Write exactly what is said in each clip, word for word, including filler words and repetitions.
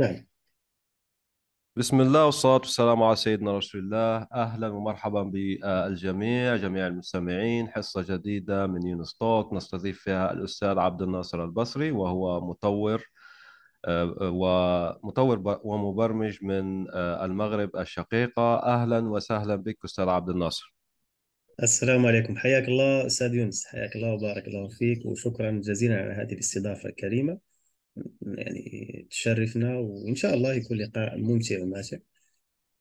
نعم بسم الله والصلاة والسلام على سيدنا رسول الله. أهلا ومرحبا بالجميع، جميع المستمعين. حصة جديدة من يونس توك نستضيف فيها الأستاذ عبد الناصر البصري، وهو مطور آه، ومطور ب- ومبرمج من آه، المغرب الشقيقة. أهلا وسهلا بك أستاذ عبد الناصر. السلام عليكم، حياك الله أستاذ يونس، حياك الله وبارك الله فيك، وشكرا جزيلا على هذه الاستضافة الكريمة، يعني تشرفنا، وإن شاء الله يكون لقاء ممتع وماتع،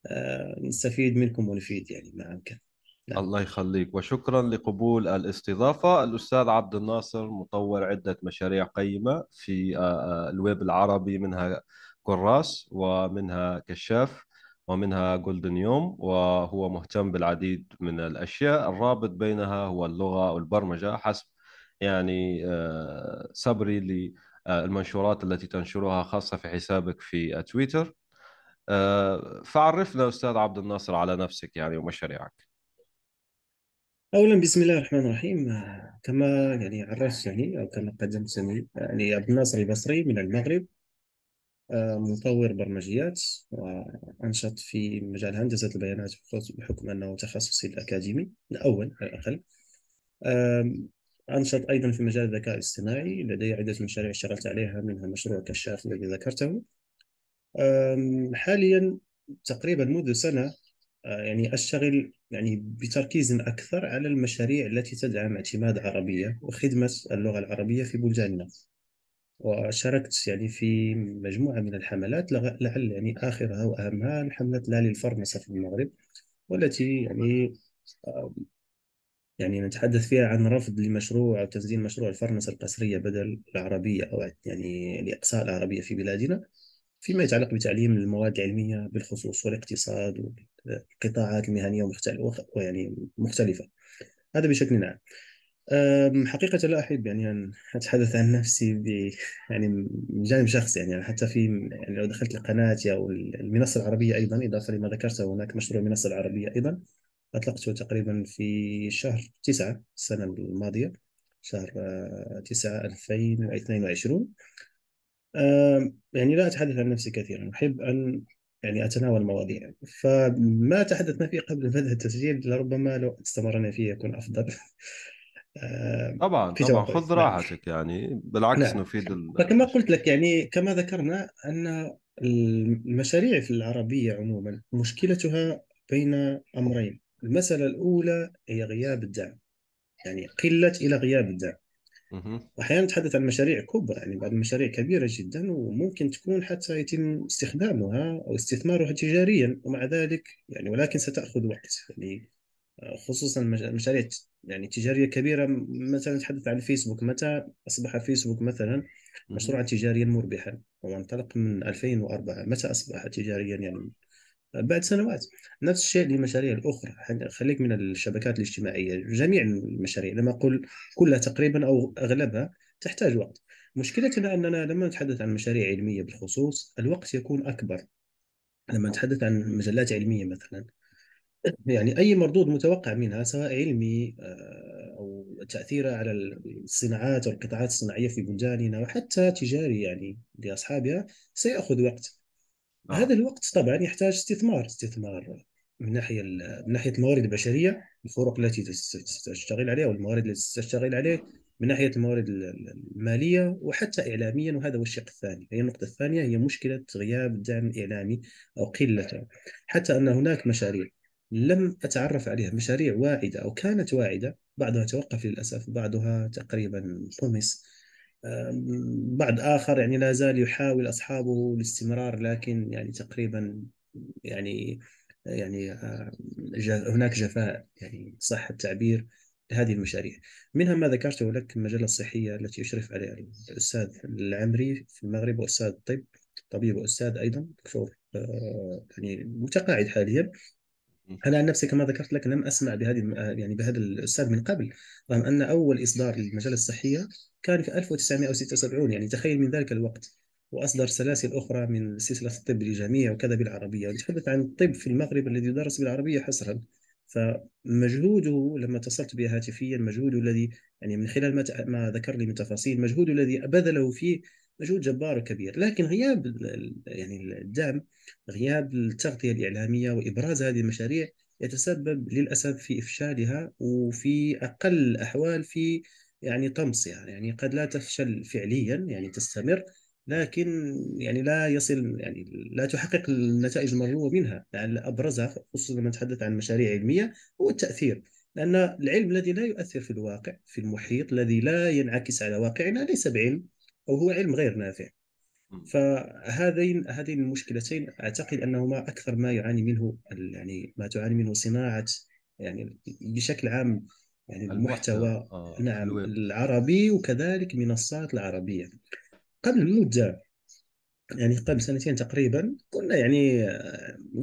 آه، نستفيد منكم ونفيد يعني ما أمكن. نعم الله يخليك وشكرا لقبول الاستضافة. الأستاذ عبد الناصر مطور عدة مشاريع قيمة في آه، آه، الويب العربي، منها كراس ومنها كشاف ومنها جولدن يوم، وهو مهتم بالعديد من الأشياء. الرابط بينها هو اللغة والبرمجة حسب يعني آه، صبري للمنشورات التي تنشرها خاصة في حسابك في تويتر. آه، فعرفنا أستاذ عبد الناصر على نفسك يعني ومشاريعك. أولا بسم الله الرحمن الرحيم، آه، كما يعني عرفت يعني أو كما قدمتني، يعني عبد الناصر البصري من المغرب، آه، مطور برمجيات، وأنشط في مجال هندسة البيانات بحكم أنه تخصصي الأكاديمي الأول على الأقل. آم، أنشط أيضا في مجال الذكاء الاصطناعي، لدي عدة مشاريع اشتغلت عليها، منها مشروع كشاف الذي ذكرته. آم، حاليا تقريبا منذ سنة، آه، يعني أشتغل يعني بتركيز أكثر على المشاريع التي تدعم اعتماد عربية وخدمة اللغة العربية في بلداننا، وشاركت يعني في مجموعة من الحملات، لغ- لعل يعني آخرها وأهمها الحملة لا للفرنسة في المغرب، والتي يعني آه، يعني نتحدث فيها عن رفض لمشروع أو تسجيل مشروع الفرنسة القسرية بدل العربية، أو يعني لإقصاء العربية في بلادنا فيما يتعلق بتعليم المواد العلمية بالخصوص، والاقتصاد والقطاعات المهنية ومختلفة، ويعني مختلفة. هذا بشكل عام. أم، حقيقة لا أحب يعني أن أتحدث عن نفسي ب يعني من جانب شخصي، يعني حتى في يعني لو دخلت لقناتي أو المنصة العربية أيضا، إضافة لما ذكرته، هناك مشروع المنصة العربية أيضا أطلقته تقريبا في شهر تسعة السنة الماضية، شهر آه، تسعة ألفين واثنين وعشرون. آم، يعني لا أتحدث عن نفسي كثيرا، أحب أن يعني أتناول مواضيع، فما تحدثنا فيه قبل بدء التسجيل لربما لو استمرنا فيه يكون أفضل آم، طبعا في طبعا توقعي. خذ نعم راحتك، يعني بالعكس نعم نفيد ال- فكما قلت لك، يعني كما ذكرنا أن المشاريع في العربية عموما مشكلتها بين أمرين. المسألة الأولى هي غياب الدعم، يعني قلة إلى غياب الدعم، مهم. وأحيانا نتحدث عن مشاريع كبرى، يعني بعض المشاريع كبيرة جدا وممكن تكون حتى يتم استخدامها أو استثمارها تجاريا، ومع ذلك يعني ولكن ستأخذ وقت، يعني خصوصا مش- مشاريع ت- يعني تجارية كبيرة. مثلا نتحدث عن فيسبوك، متى أصبح فيسبوك مثلا مشروعا مهم. تجاريا مربحا؟ هو انطلق من ألفين وأربعة، متى أصبح تجاريا؟ يعني بعد سنوات. نفس الشيء للمشاريع الأخرى، حن- خليك من الشبكات الاجتماعية، جميع المشاريع لما أقول كلها تقريبا أو أغلبها تحتاج وقت. مشكلتنا أننا لما نتحدث عن مشاريع علمية بالخصوص الوقت يكون أكبر. لما نتحدث عن مجلات علمية مثلا، يعني أي مردود متوقع منها سواء علمي آه، أو تأثيره على الصناعات والقطاعات الصناعية في بلداننا، وحتى تجاري يعني لأصحابها، سيأخذ وقت. هذا نعم الوقت طبعا يحتاج استثمار، استثمار من ناحية ال- من ناحية الموارد البشرية، الفرق التي تس- تشتغل عليها والموارد التي تشتغل عليه، من ناحية الموارد ال- ال- المالية، وحتى إعلاميا. وهذا هو الشق الثاني، هي النقطة الثانية، هي مشكلة غياب الدعم الإعلامي أو قلته. حتى أن هناك مشاريع لم أتعرف عليها، مشاريع واعدة أو كانت واعدة، بعضها توقف للأسف، بعضها تقريبا طمس، أم، بعض آخر يعني لا زال يحاول أصحابه الاستمرار، لكن يعني تقريبا يعني يعني آه، جف- هناك جفاء، يعني صح التعبير، لهذه المشاريع. منها ما ذكرته لك، المجلة الصحية التي يشرف عليها الأستاذ العمري في المغرب، وأستاذ طب طبيب وأستاذ أيضا دكتور، آه، يعني متقاعد حاليا. مهم. انا عن نفسي كما ذكرت لك لم اسمع بهذه يعني بهذا الاستاذ من قبل، رغم ان اول اصدار للمجله الصحيه كان في ألف وتسعمائة وستة وسبعين، يعني تخيل من ذلك الوقت، واصدر سلاسل اخرى من سلسله الطب للجميع وكذا بالعربيه، ونتحدث عن الطب في المغرب الذي يدرس بالعربيه حصرا. فمجهوده لما اتصلت به هاتفيا، مجهوده الذي يعني من خلال ما تع- ما ذكر لي من تفاصيل، مجهوده الذي بذله فيه مجهود جبار كبير. لكن غياب يعني الدعم، غياب التغطية الإعلامية وإبراز هذه المشاريع يتسبب للأسف في إفشالها، وفي أقل الأحوال في يعني طمسها. يعني قد لا تفشل فعليا يعني تستمر، لكن يعني لا يصل يعني لا تحقق النتائج المرجوة منها. لعل أبرزها خصوصا لما نتحدث عن مشاريع علمية هو التأثير، لأن العلم الذي لا يؤثر في الواقع، في المحيط الذي لا ينعكس على واقعنا، ليس بعلم أو هو علم غير نافع. فهذين هذين المشكلتين أعتقد أنهما أكثر ما يعاني منه يعني ما تعاني منه صناعة يعني بشكل عام يعني المحتوى آه. نعم العربي، وكذلك منصات العربية. قبل مدة يعني قبل سنتين تقريبا كنا يعني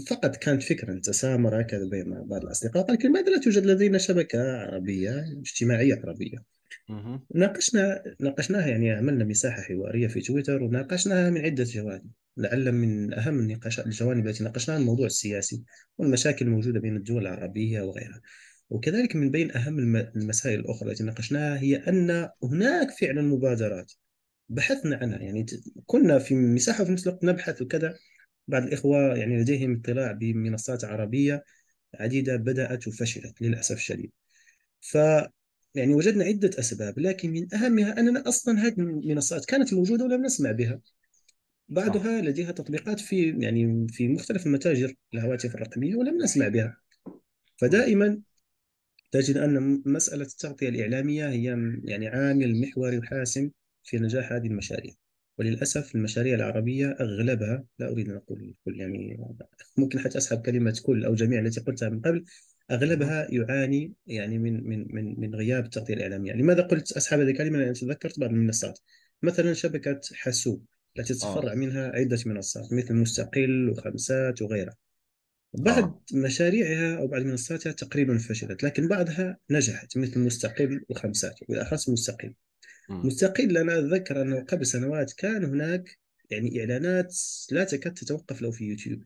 فقط كانت فكرة تسامر هكذا بين بعض الأصدقاء، لكن ماذا لا توجد لدينا شبكة عربية اجتماعية عربية. ناقشنا ناقشناها يعني عملنا مساحة حوارية في تويتر وناقشناها من عدة جوانب. لعل من أهم النقاشات الجوانب التي ناقشناها الموضوع السياسي والمشاكل الموجودة بين الدول العربية وغيرها. وكذلك من بين أهم المسائل الأخرى التي ناقشناها هي أن هناك فعلا مبادرات بحثنا عنها، يعني كنا في مساحة في نفس الوقت نبحث وكذا. بعض الإخوة يعني لديهم اطلاع بمنصات عربية عديدة بدأت وفشلت للأسف الشديد. ف يعني وجدنا عدة أسباب، لكن من أهمها أننا أصلا هذه المنصات كانت موجودة ولم نسمع بها. بعضها لديها تطبيقات في يعني في مختلف المتاجر الهواتف الرقمية ولم نسمع بها. فدائما تجد أن مسألة التغطية الإعلامية هي يعني عامل محوري وحاسم في نجاح هذه المشاريع. وللأسف المشاريع العربية أغلبها، لا أريد أن أقول الكل يعني ممكن حتى أسحب كلمة كل أو جميع التي قلتها من قبل، أغلبها يعاني يعني من من من من غياب التغطية الإعلامية. لماذا قلت أسحب هذه الكلمة؟ لأن تذكرت بعض المنصات، مثلا شبكة حاسوب التي تتفرع آه. منها عدة منصات مثل مستقل وخمسات وغيرها. بعض آه. مشاريعها أو بعض منصاتها تقريبا فشلت، لكن بعضها نجحت مثل مستقل وخمسات، وبالأخص مستقل. مستقل أنا أتذكر أنه قبل سنوات كان هناك يعني إعلانات لا تكاد تتوقف لو في يوتيوب،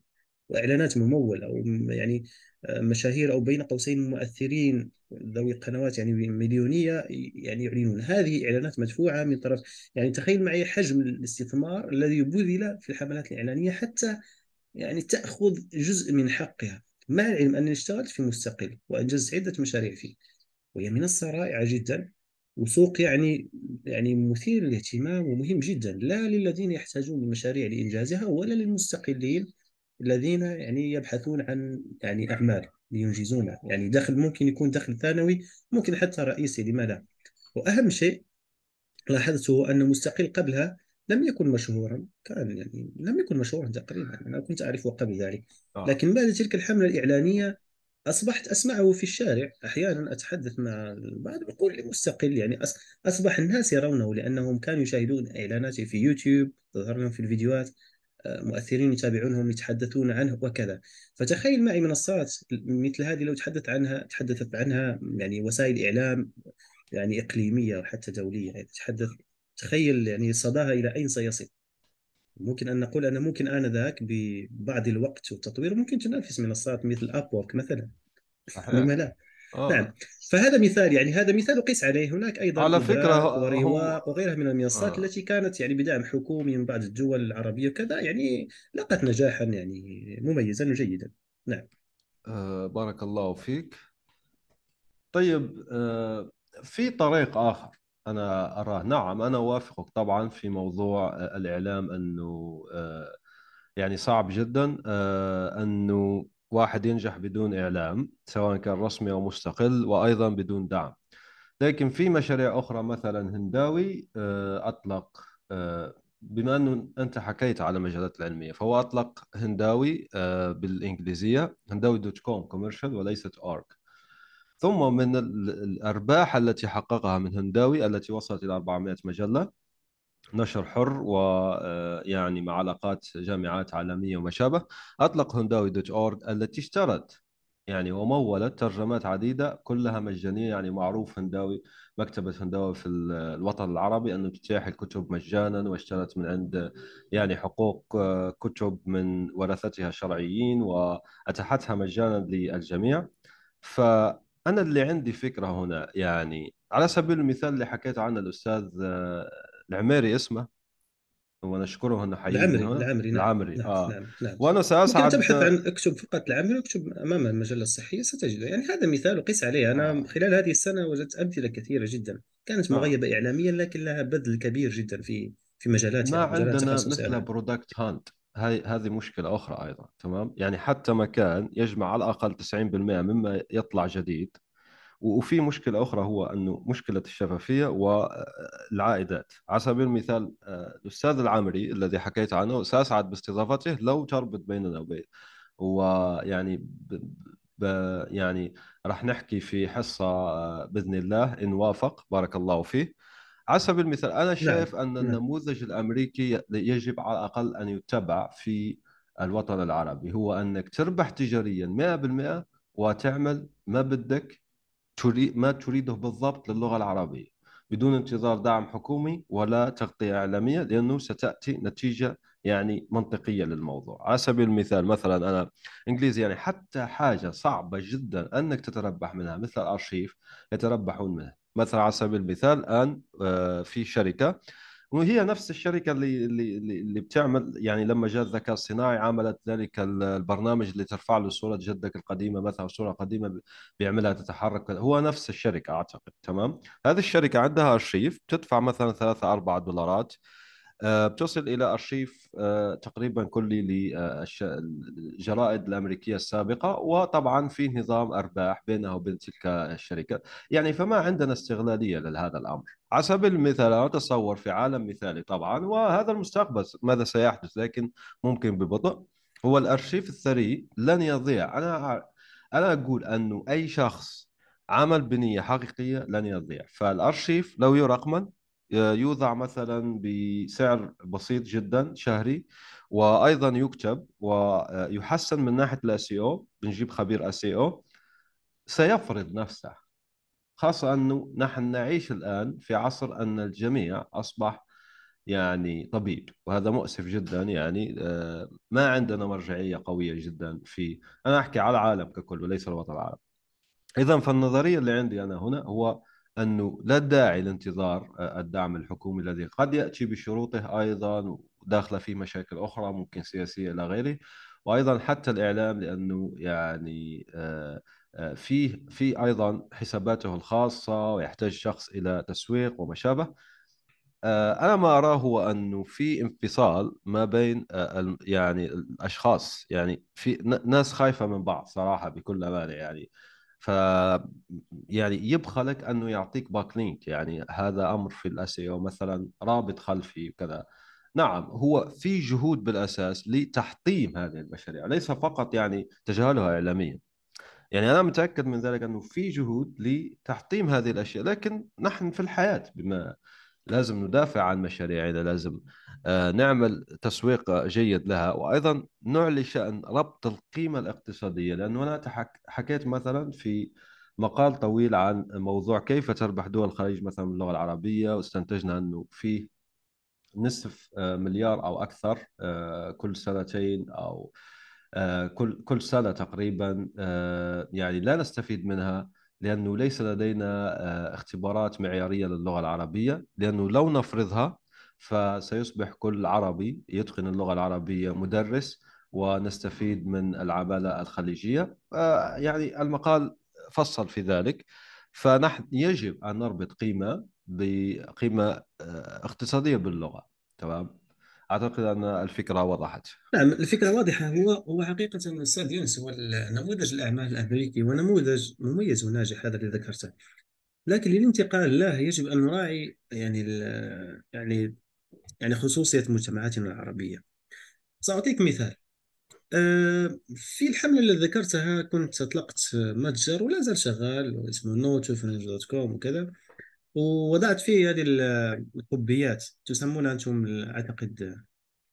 وإعلانات ممولة أو يعني مشاهير أو بين قوسين مؤثرين ذوي قنوات يعني مليونية يعني يعلنون. هذه إعلانات مدفوعة من طرف، يعني تخيل معي حجم الاستثمار الذي بذل في الحملات الإعلانية حتى يعني تأخذ جزء من حقها. مع العلم أنني اشتغلت في مستقل وأنجزت عدة مشاريع فيه، وهي منصة رائعة جدا وسوق يعني يعني مثير للاهتمام ومهم جدا، لا للذين يحتاجون المشاريع لإنجازها ولا للمستقلين الذين يعني يبحثون عن يعني أعمال لينجزونها. يعني دخل ممكن يكون دخل ثانوي، ممكن حتى رئيسي، لما لا. وأهم شيء لاحظته أن مستقل قبلها لم يكن مشهورا، كان يعني لم يكن مشهورا تقريبا، أنا كنت أعرفه قبل ذلك. لكن بعد تلك الحملة الإعلانية أصبحت أسمعه في الشارع، أحيانا أتحدث مع البعض يقول لي مستقل، يعني أصبح الناس يرونه لأنهم كانوا يشاهدون إعلاناته في يوتيوب، تظهر لهم في الفيديوهات، مؤثرين يتابعونهم يتحدثون عنه وكذا. فتخيل معي منصات مثل هذه لو تحدث عنها تحدثت عنها يعني وسائل إعلام يعني إقليمية وحتى دولية يعني تحدث، تخيل يعني صداها إلى أين سيصل. ممكن أن نقول أن ممكن آنذاك ببعض الوقت والتطوير ممكن تنافس منصات مثل أبورك مثلا، لما لا. أوه. نعم، فهذا مثال، يعني هذا مثال قيس عليه. هناك أيضا على فكرة ورواق وغيرها من المنصات آه. التي كانت يعني بدعم حكومي من بعض الدول العربية وكذا، يعني لقت نجاحا يعني مميزا وجيدا. نعم آه بارك الله فيك. طيب آه في طريق آخر أنا أراه. نعم أنا أوافقك طبعا في موضوع الإعلام أنه آه يعني صعب جدا آه أنه واحد ينجح بدون إعلام سواء كان رسمي أو مستقل، وأيضا بدون دعم. لكن في مشاريع أخرى مثلا هنداوي أطلق، بما أنه أنت حكيت على المجالات العلمية، فهو أطلق هنداوي بالإنجليزية هنداوي دوت كوم كوميرشال وليست أرك. ثم من الأرباح التي حققها من هنداوي التي وصلت إلى أربعمائة مجلة نشر حر ويعني مع علاقات جامعات عالمية وما شابه، أطلق هنداوي دوت أورغ التي اشترت يعني ومولت ترجمات عديدة كلها مجانية. يعني معروف هنداوي، مكتبة هنداوي في الوطن العربي أنه تتيح الكتب مجانا، واشترت من عند يعني حقوق كتب من ورثتها الشرعيين وأتاحتها مجانا للجميع. فأنا اللي عندي فكرة هنا، يعني على سبيل المثال اللي حكيت عنه الأستاذ العميري اسمه وانا اشكره هنا حقيقي. العمري العمري نعم. العمري نعم. آه. نعم. نعم. وانا ساسعد تبحث عن اكتب فقط العمري واكتب امام المجله الصحيه ستجده. يعني هذا مثال وقيس عليه. انا خلال هذه السنه وجدت امثله كثيره جدا كانت مغيبه اعلاميا لكن لها بذل كبير جدا في في مجالات. ما يعني عندنا مثل برودكت هانت. هاي هذه مشكله اخرى ايضا. تمام يعني حتى مكان يجمع على الاقل تسعين بالمئة مما يطلع جديد. وفي مشكلة أخرى هو أنه مشكلة الشفافية والعائدات. على سبيل المثال الأستاذ العامري الذي حكيت عنه سأسعد باستضافته لو تربط بيننا وبين ويعني ب... ب... يعني رح نحكي في حصة بإذن الله إن وافق بارك الله فيه. على سبيل المثال أنا شايف لا. أن النموذج الأمريكي يجب على الأقل أن يتبع في الوطن العربي. هو أنك تربح تجاريا مئة بالمئة وتعمل ما بدك تريد ما تريده بالضبط للغة العربية بدون انتظار دعم حكومي ولا تغطية إعلامية لأنه ستأتي نتيجة يعني منطقية للموضوع. على سبيل المثال مثلا أنا إنجليزي يعني حتى حاجة صعبة جدا أنك تتربح منها مثل الأرشيف يتربحون منها. مثلا على سبيل المثال الآن في شركة وهي نفس الشركة اللي اللي اللي بتعمل يعني لما جاء الذكاء الصناعي عملت ذلك البرنامج اللي ترفع له صورة جدك القديمة مثلا صورة قديمة بيعملها تتحرك. هو نفس الشركة أعتقد. تمام هذه الشركة عندها أرشيف بتدفع مثلا ثلاثة أربعة دولارات بتصل إلى أرشيف تقريبا كلي للجرائد الأمريكية السابقة وطبعا في نظام أرباح بينها وبين تلك الشركة. يعني فما عندنا استغلالية لهذا الأمر. على سبيل المثال أتصور في عالم مثالي طبعا وهذا المستقبل ماذا سيحدث لكن ممكن ببطء. هو الأرشيف الثري لن يضيع. أنا أنا أقول أنه أي شخص عمل بنية حقيقية لن يضيع. فالأرشيف لو يرقمن يوضع مثلا بسعر بسيط جدا شهري وأيضا يكتب ويحسن من ناحية الاس او. بنجيب خبير اس او سيفرض نفسه خاصة أنه نحن نعيش الآن في عصر أن الجميع أصبح يعني طبيب وهذا مؤسف جدا. يعني ما عندنا مرجعية قوية جدا في أنا أحكي على العالم ككل وليس الوطن العربي. إذن فالنظرية اللي عندي أنا هنا هو أنه لا داعي لانتظار الدعم الحكومي الذي قد يأتي بشروطه أيضا داخلة فيه مشاكل أخرى ممكن سياسية إلى غيره. وأيضا حتى الإعلام لأنه يعني فيه في أيضا حساباته الخاصة ويحتاج شخص إلى تسويق وما شابه. أنا ما أراه هو أنه في انفصال ما بين يعني الأشخاص. يعني في ناس خايفة من بعض صراحة بكل أمانة. يعني ف يعني يبقى لك انه يعطيك باك لينك. يعني هذا امر في الاسيو مثلا رابط خلفي وكذا. نعم هو في جهود بالاساس لتحطيم هذه المشاريع ليس فقط يعني تجاهلها اعلاميا. يعني انا متاكد من ذلك انه في جهود لتحطيم هذه الاشياء. لكن نحن في الحياه بما لازم ندافع عن مشاريعنا لازم نعمل تسويق جيد لها وأيضا نعلي شأن ربط القيمة الاقتصادية. لأنه أنا حكيت مثلا في مقال طويل عن موضوع كيف تربح دول الخليج مثلا من اللغة العربية واستنتجنا أنه فيه نصف مليار أو أكثر كل سنتين أو كل كل سنة تقريبا يعني لا نستفيد منها لأنه ليس لدينا اختبارات معيارية للغة العربية. لأنه لو نفرضها فسيصبح كل عربي يتقن اللغة العربية مدرس ونستفيد من العمالة الخليجية. يعني المقال فصل في ذلك. فنحن يجب أن نربط قيمة بقيمة اقتصادية باللغة. تمام أعتقد أن الفكرة وضحت. نعم الفكرة واضحة. هو هو حقيقة الأستاذ يونس هو نموذج الأعمال الأمريكي ونموذج مميز وناجح هذا اللي ذكرته. لكن للانتقال له يجب أن نراعي يعني يعني يعني خصوصية مجتمعاتنا العربية. سأعطيك مثال. في الحملة اللي ذكرتها كنت أطلقت متجر ولا زال شغال اسمه نوتو فرنج دوت كوم وكذا ووضعت فيه هذه القبيات تسمونها أنتم أعتقد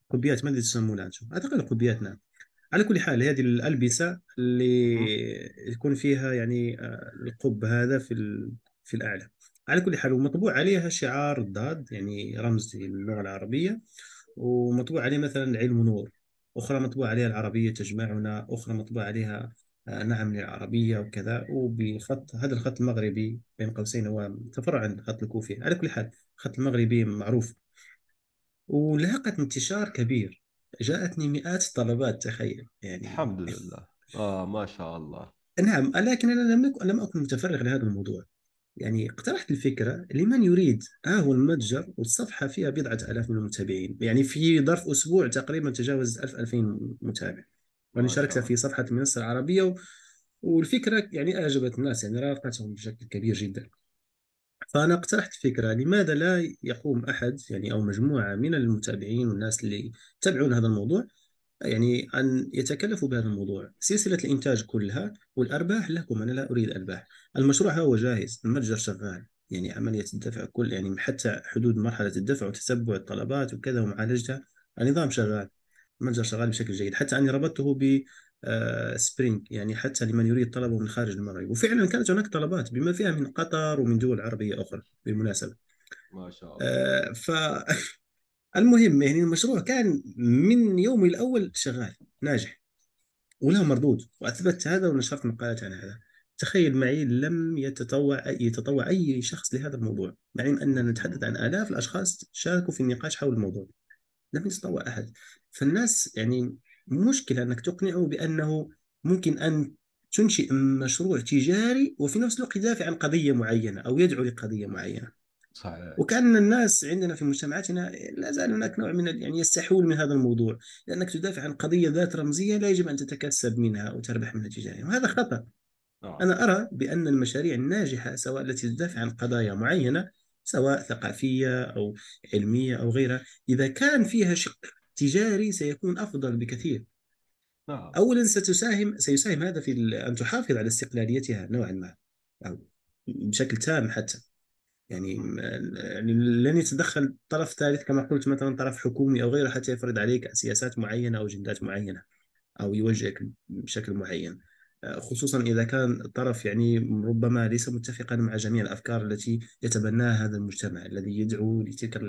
قبيات ما أدري تسمونها أنتم أعتقد القبيات. نعم على كل حال هذه الألبسة اللي يكون فيها يعني القب هذا في في الأعلى. على كل حال ومطبوع عليها شعار الضاد يعني رمز للغة العربية ومطبوع عليه مثلا علم ونور. أخرى مطبوع عليها العربية تجمعنا. أخرى مطبوع عليها نعم للعربية وكذا وبخط هذا الخط المغربي بين قوسين هو تفرع عن خط الكوفية. على كل حال خط المغربي معروف. ولحقت انتشار كبير. جاءتني مئات الطلبات، تخيل يعني. الحمد لله. آه ما شاء الله. نعم، لكن أنا لم أك- لم أكن متفرغ لهذا الموضوع، يعني اقترحت الفكرة لمن يريد. ها هو المتجر والصفحة فيها بضعة آلاف من المتابعين، يعني في ظرف أسبوع تقريبا تجاوزت ألف ألفين متابع، وأنا ما شاركتها شاء في الله. صفحة المنصة العربية و... والفكرة يعني أعجبت الناس، يعني رافعتهم بشكل كبير جدا. فأنا اقترحت الفكرة لماذا لا يقوم أحد يعني أو مجموعة من المتابعين والناس اللي يتابعون هذا الموضوع يعني أن يتكلفوا بهذا الموضوع، سلسلة الإنتاج كلها والأرباح لكم، أنا لا أريد أرباح. المشروع هو جاهز، المتجر شغال، يعني عملية الدفع كل يعني حتى حدود مرحلة الدفع وتتبع الطلبات وكذا ومعالجتها، النظام شغال، المتجر شغال بشكل جيد. حتى أني ربطته ب آه، سبرينج، يعني حتى لمن يريد طلبه من خارج المغرب، وفعلا كانت هناك طلبات بما فيها من قطر ومن دول عربية أخرى بالمناسبة. ما شاء الله. آه، ف المهم يعني المشروع كان من يومي الأول شغال ناجح وله مردود، وأثبت هذا ونشرت مقالات عن هذا. تخيل معي، لم يتطوع يتطوع أي شخص لهذا الموضوع، مع أننا نتحدث عن آلاف الأشخاص شاركوا في النقاش حول الموضوع، لم يتطوع أحد. فالناس يعني مشكلة أنك تقنعه بأنه ممكن أن تنشئ مشروع تجاري وفي نفس الوقت يدافع عن قضية معينة أو يدعو لقضية معينة. صحيح. وكأن الناس عندنا في مجتمعاتنا لا زال هناك نوع من ال- يعني يستحول من هذا الموضوع، لأنك تدافع عن قضية ذات رمزية لا يجب أن تتكسب منها أو تربح منها تجاريا، وهذا خطأ. نعم أنا أرى بأن المشاريع الناجحة، سواء التي تدافع عن قضايا معينة سواء ثقافية أو علمية أو غيرها، إذا كان فيها شق تجاري سيكون أفضل بكثير. نعم أولا ستساهم سيساهم هذا في ال- أن تحافظ على استقلاليتها نوعا ما أو بشكل تام حتى، يعني م- مم. يعني لن يتدخل طرف ثالث كما قلت، مثلا طرف حكومي أو غيره، حتى يفرض عليك سياسات معينة أو أجندات معينة أو يوجهك بشكل معين، آه، خصوصا إذا كان الطرف يعني ربما ليس متفقا مع جميع الأفكار التي يتبناها هذا المجتمع الذي يدعو لتلك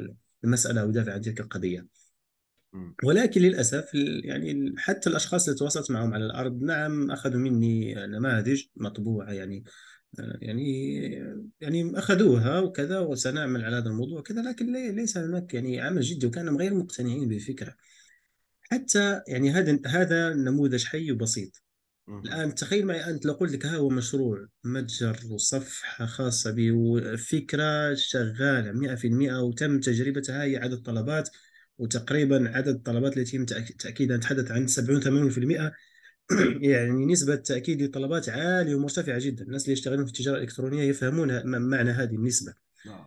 المسألة أو يدافع عن تلك القضية. مم. ولكن للأسف ال- يعني ال- حتى الأشخاص اللي تواصلت معهم على الأرض، نعم أخذوا مني نماذج مطبوعة، يعني يعني يعني أخذوها وكذا وسنعمل على هذا الموضوع وكذا، لكن لي- ليس هناك يعني عمل جدي، وكانوا غير مقتنعين بالفكرة حتى. يعني هذا هذا نموذج حي وبسيط. مهم. الآن تخيل معي أنت لو قلت لك ها هو مشروع متجر وصفحة خاصة بي وفكرة شغالة مئة في المئة وتم تجربتها، هي عدد طلبات، وتقريبا عدد الطلبات التي يتم تأك- تأكيدها نتحدث عن سبعين ثمانين في المئة يعني نسبة تأكيد للطلبات عالية ومرتفعة جدا. الناس اللي يشتغلون في التجارة الإلكترونية يفهمون ه- م- معنى هذه النسبة. نعم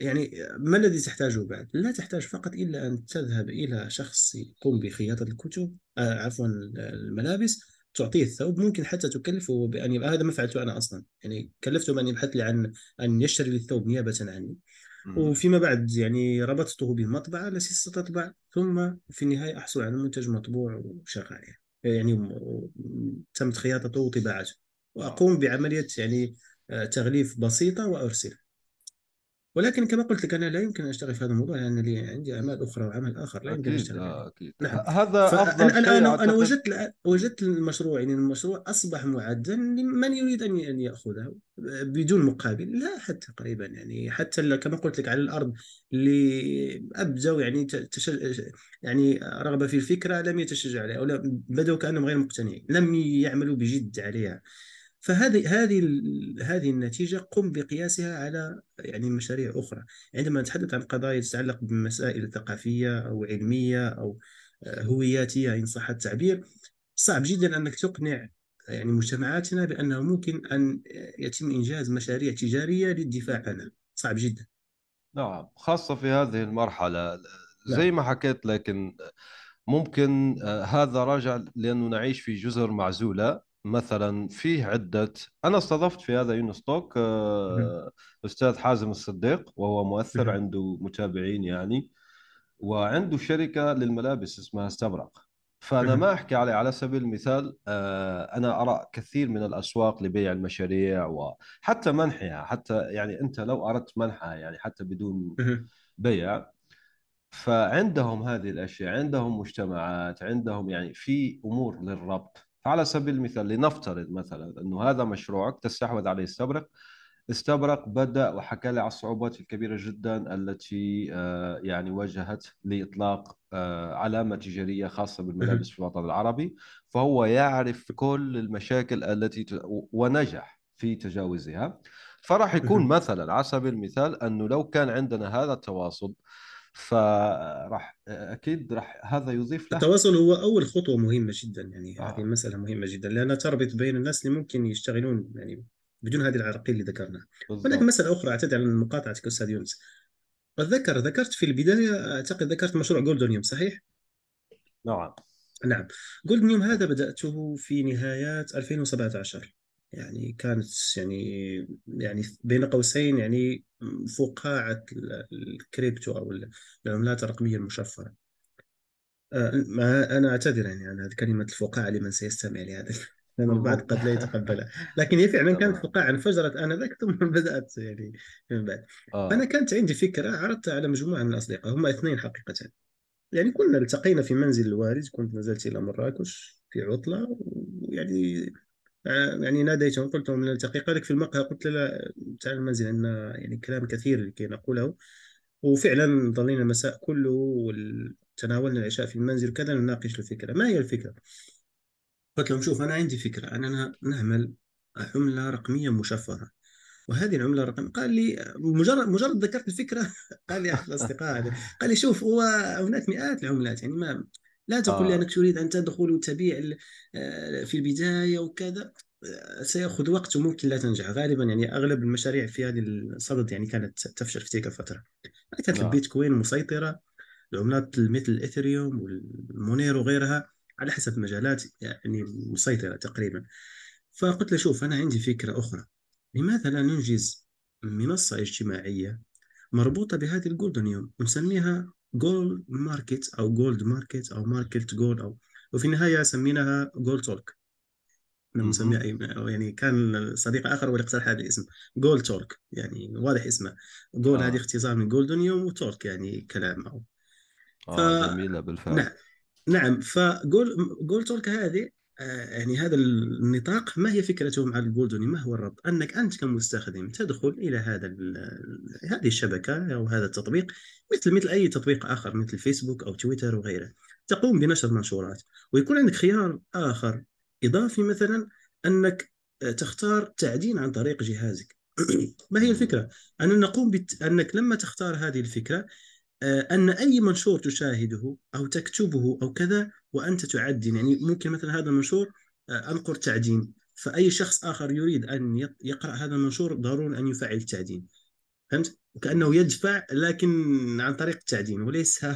يعني ما الذي تحتاجه بعد؟ لا تحتاج فقط إلا أن تذهب إلى شخص يقوم بخياطة الكتب، آه عفوا الملابس، تعطيه الثوب، ممكن حتى تكلفه بأن يبقى، هذا ما فعلته أنا أصلا، يعني كلفته بأن يبحث لي عن أن يشتري لي الثوب نيابة عني، مهم. وفيما بعد يعني ربطته بمطبعة التي ستطبع، ثم في النهاية أحصل على منتج مطبوع وشغال، يعني م- م- تمت خياطته وطباعته، نعم وأقوم بعملية يعني آه، تغليف بسيطة وأرسل. ولكن كما قلت لك أنا لا يمكن أن أشتغل في هذا الموضوع، لأن لي عندي أعمال أخرى وعمل آخر لا يمكن أن أكيد أشتغل عليه. آه، أكيد نعم، ه- هذا أفضل فأنا شيء أنا أنا أعتقد. وجدت الآن- وجدت المشروع، يعني المشروع أصبح معدا لمن يريد أن أن يأخذه بدون مقابل، لا حتى قريبا يعني حتى ال- كما قلت لك على الأرض اللي أبدوا يعني ت- تشج... يعني رغبة في الفكرة لم يتشجع عليها، أو لم- بدوا كأنهم غير مقتنعين، لم يعملوا بجد عليها. فهذه هذه ال- هذه النتيجة قم بقياسها على يعني مشاريع أخرى. عندما نتحدث عن قضايا تتعلق بمسائل ثقافية أو علمية أو آه، هوياتية إن صح التعبير، صعب جدا أنك تقنع يعني مجتمعاتنا بأنه ممكن أن يتم إنجاز مشاريع تجارية للدفاع عنها، صعب جدا. نعم خاصة في هذه المرحلة زي نعم ما حكيت، لكن ممكن آه، هذا راجع لأنه نعيش في جزر معزولة. مثلا فيه عدة، أنا استضفت في هذا يونستوك مهم. آه، أستاذ حازم الصديق، وهو مؤثر مهم. عنده متابعين يعني، وعنده شركة للملابس اسمها استبرق. فأنا مهم. ما أحكي عليه على سبيل المثال، آه، أنا أرى كثير من الأسواق لبيع المشاريع وحتى منحها، حتى يعني أنت لو أردت منحها يعني حتى بدون مهم. بيع، فعندهم هذه الأشياء، عندهم مجتمعات، عندهم يعني في أمور للربط. فعلى سبيل المثال لنفترض مثلا أنه هذا مشروعك تستحوذ عليه استبرق، استبرق بدأ وحكى لي على الصعوبات الكبيرة جدا التي آه، يعني واجهت لإطلاق آه، علامة تجارية خاصة بالملابس في الوطن العربي. فهو يعرف كل المشاكل التي ت... ونجح في تجاوزها. فراح يكون مثلا على سبيل المثال أنه لو كان عندنا هذا التواصل، فراح أكيد راح هذا يضيف له. التواصل هو أول خطوة مهمة جدا، يعني آه. هذه مسألة مهمة جدا لأنها تربط بين الناس اللي ممكن يشتغلون يعني بدون هذه العراقيل اللي ذكرناها. هناك مسألة أخرى، أعتذر عن مقاطعتك أستاذ يونس. أتذكر ذكرت في البداية، أعتقد ذكرت مشروع جولدنيوم، صحيح؟ نعم. نعم، جولدنيوم هذا بدأته في نهايات ألفين وسبعة عشر، يعني كانت يعني يعني بين قوسين يعني فقاعة الكريبتو أو العملات الرقمية المشفرة. أنا أعتذر يعني عن هذه كلمة الفقاعة لمن سيستمع لهذا، لأن البعض قد لا يتقبلها، لكن هي فعلا كانت فقاعة انفجرت آنذاك ثم بدأت يعني من بعد. آه. أنا كانت عندي فكرة عرضتها على مجموعة من الأصدقاء، هم اثنين حقيقة، يعني كنا التقينا في منزل الوالد، كنت نزلت إلى مراكش في عطلة، ويعني يعني ناديتهم قلت لهم نلتقي، قال لك في المقهى، قلت له تعال المنزل عندنا يعني كلام كثير لكي نقوله. وفعلا ظلينا المساء كله وتناولنا العشاء في المنزل وكذا نناقش الفكرة. ما هي الفكرة؟ قلت لهم شوف أنا عندي فكرة، أننا نعمل عملة رقمية مشفرة، وهذه العملة الرقمية، قال لي مجرد مجرد ذكرت الفكرة قال لي أحد الأصدقاء، قال لي شوف هو هناك مئات العملات، يعني ما لا تقول لي أنك تريد أن تدخل وتبيع في البداية وكذا، سيأخذ وقت وممكن لا تنجح غالبا، يعني أغلب المشاريع في هذه الصدد يعني كانت تفشل في تلك الفترة. كانت البيتكوين مسيطرة، العملات مثل الإثريوم والمونير وغيرها على حسب مجالات يعني مسيطرة تقريبا. فقلت له شوف أنا عندي فكرة أخرى، لماذا لا ننجز منصة اجتماعية مربوطة بهذه الجولدنيوم ونسميها جولد ماركت أو جولد ماركت أو ماركت جولد، أو وفي النهاية سميناها جولد تولك. يعني كان صديق آخر هو اللي اقترح هذا الاسم، جولد تولك، يعني واضح اسمه جولد آه. هذه اختصار من جولدنيوم وتولك يعني كلام أو آه ف... جميلة بالفعل. نعم نعم، فجول جول تولك هذه يعني هذا النطاق. ما هي فكرته مع الجولدوني؟ ما هو الربط؟ أنك أنت كمستخدم تدخل إلى هذا هذه الشبكة أو هذا التطبيق، مثل مثل أي تطبيق آخر مثل فيسبوك أو تويتر وغيره، تقوم بنشر منشورات، ويكون عندك خيار آخر إضافي مثلا أنك تختار تعدين عن طريق جهازك. ما هي الفكرة؟ أن نقوم بت... أنك لما تختار هذه الفكرة، أن أي منشور تشاهده أو تكتبه أو كذا وأنت تعدين، يعني ممكن مثلا هذا المنشور أنقر تعدين، فأي شخص آخر يريد أن يقرأ هذا المنشور ضروري أن يفعل التعدين، فهمت؟ وكأنه يدفع لكن عن طريق التعدين وليس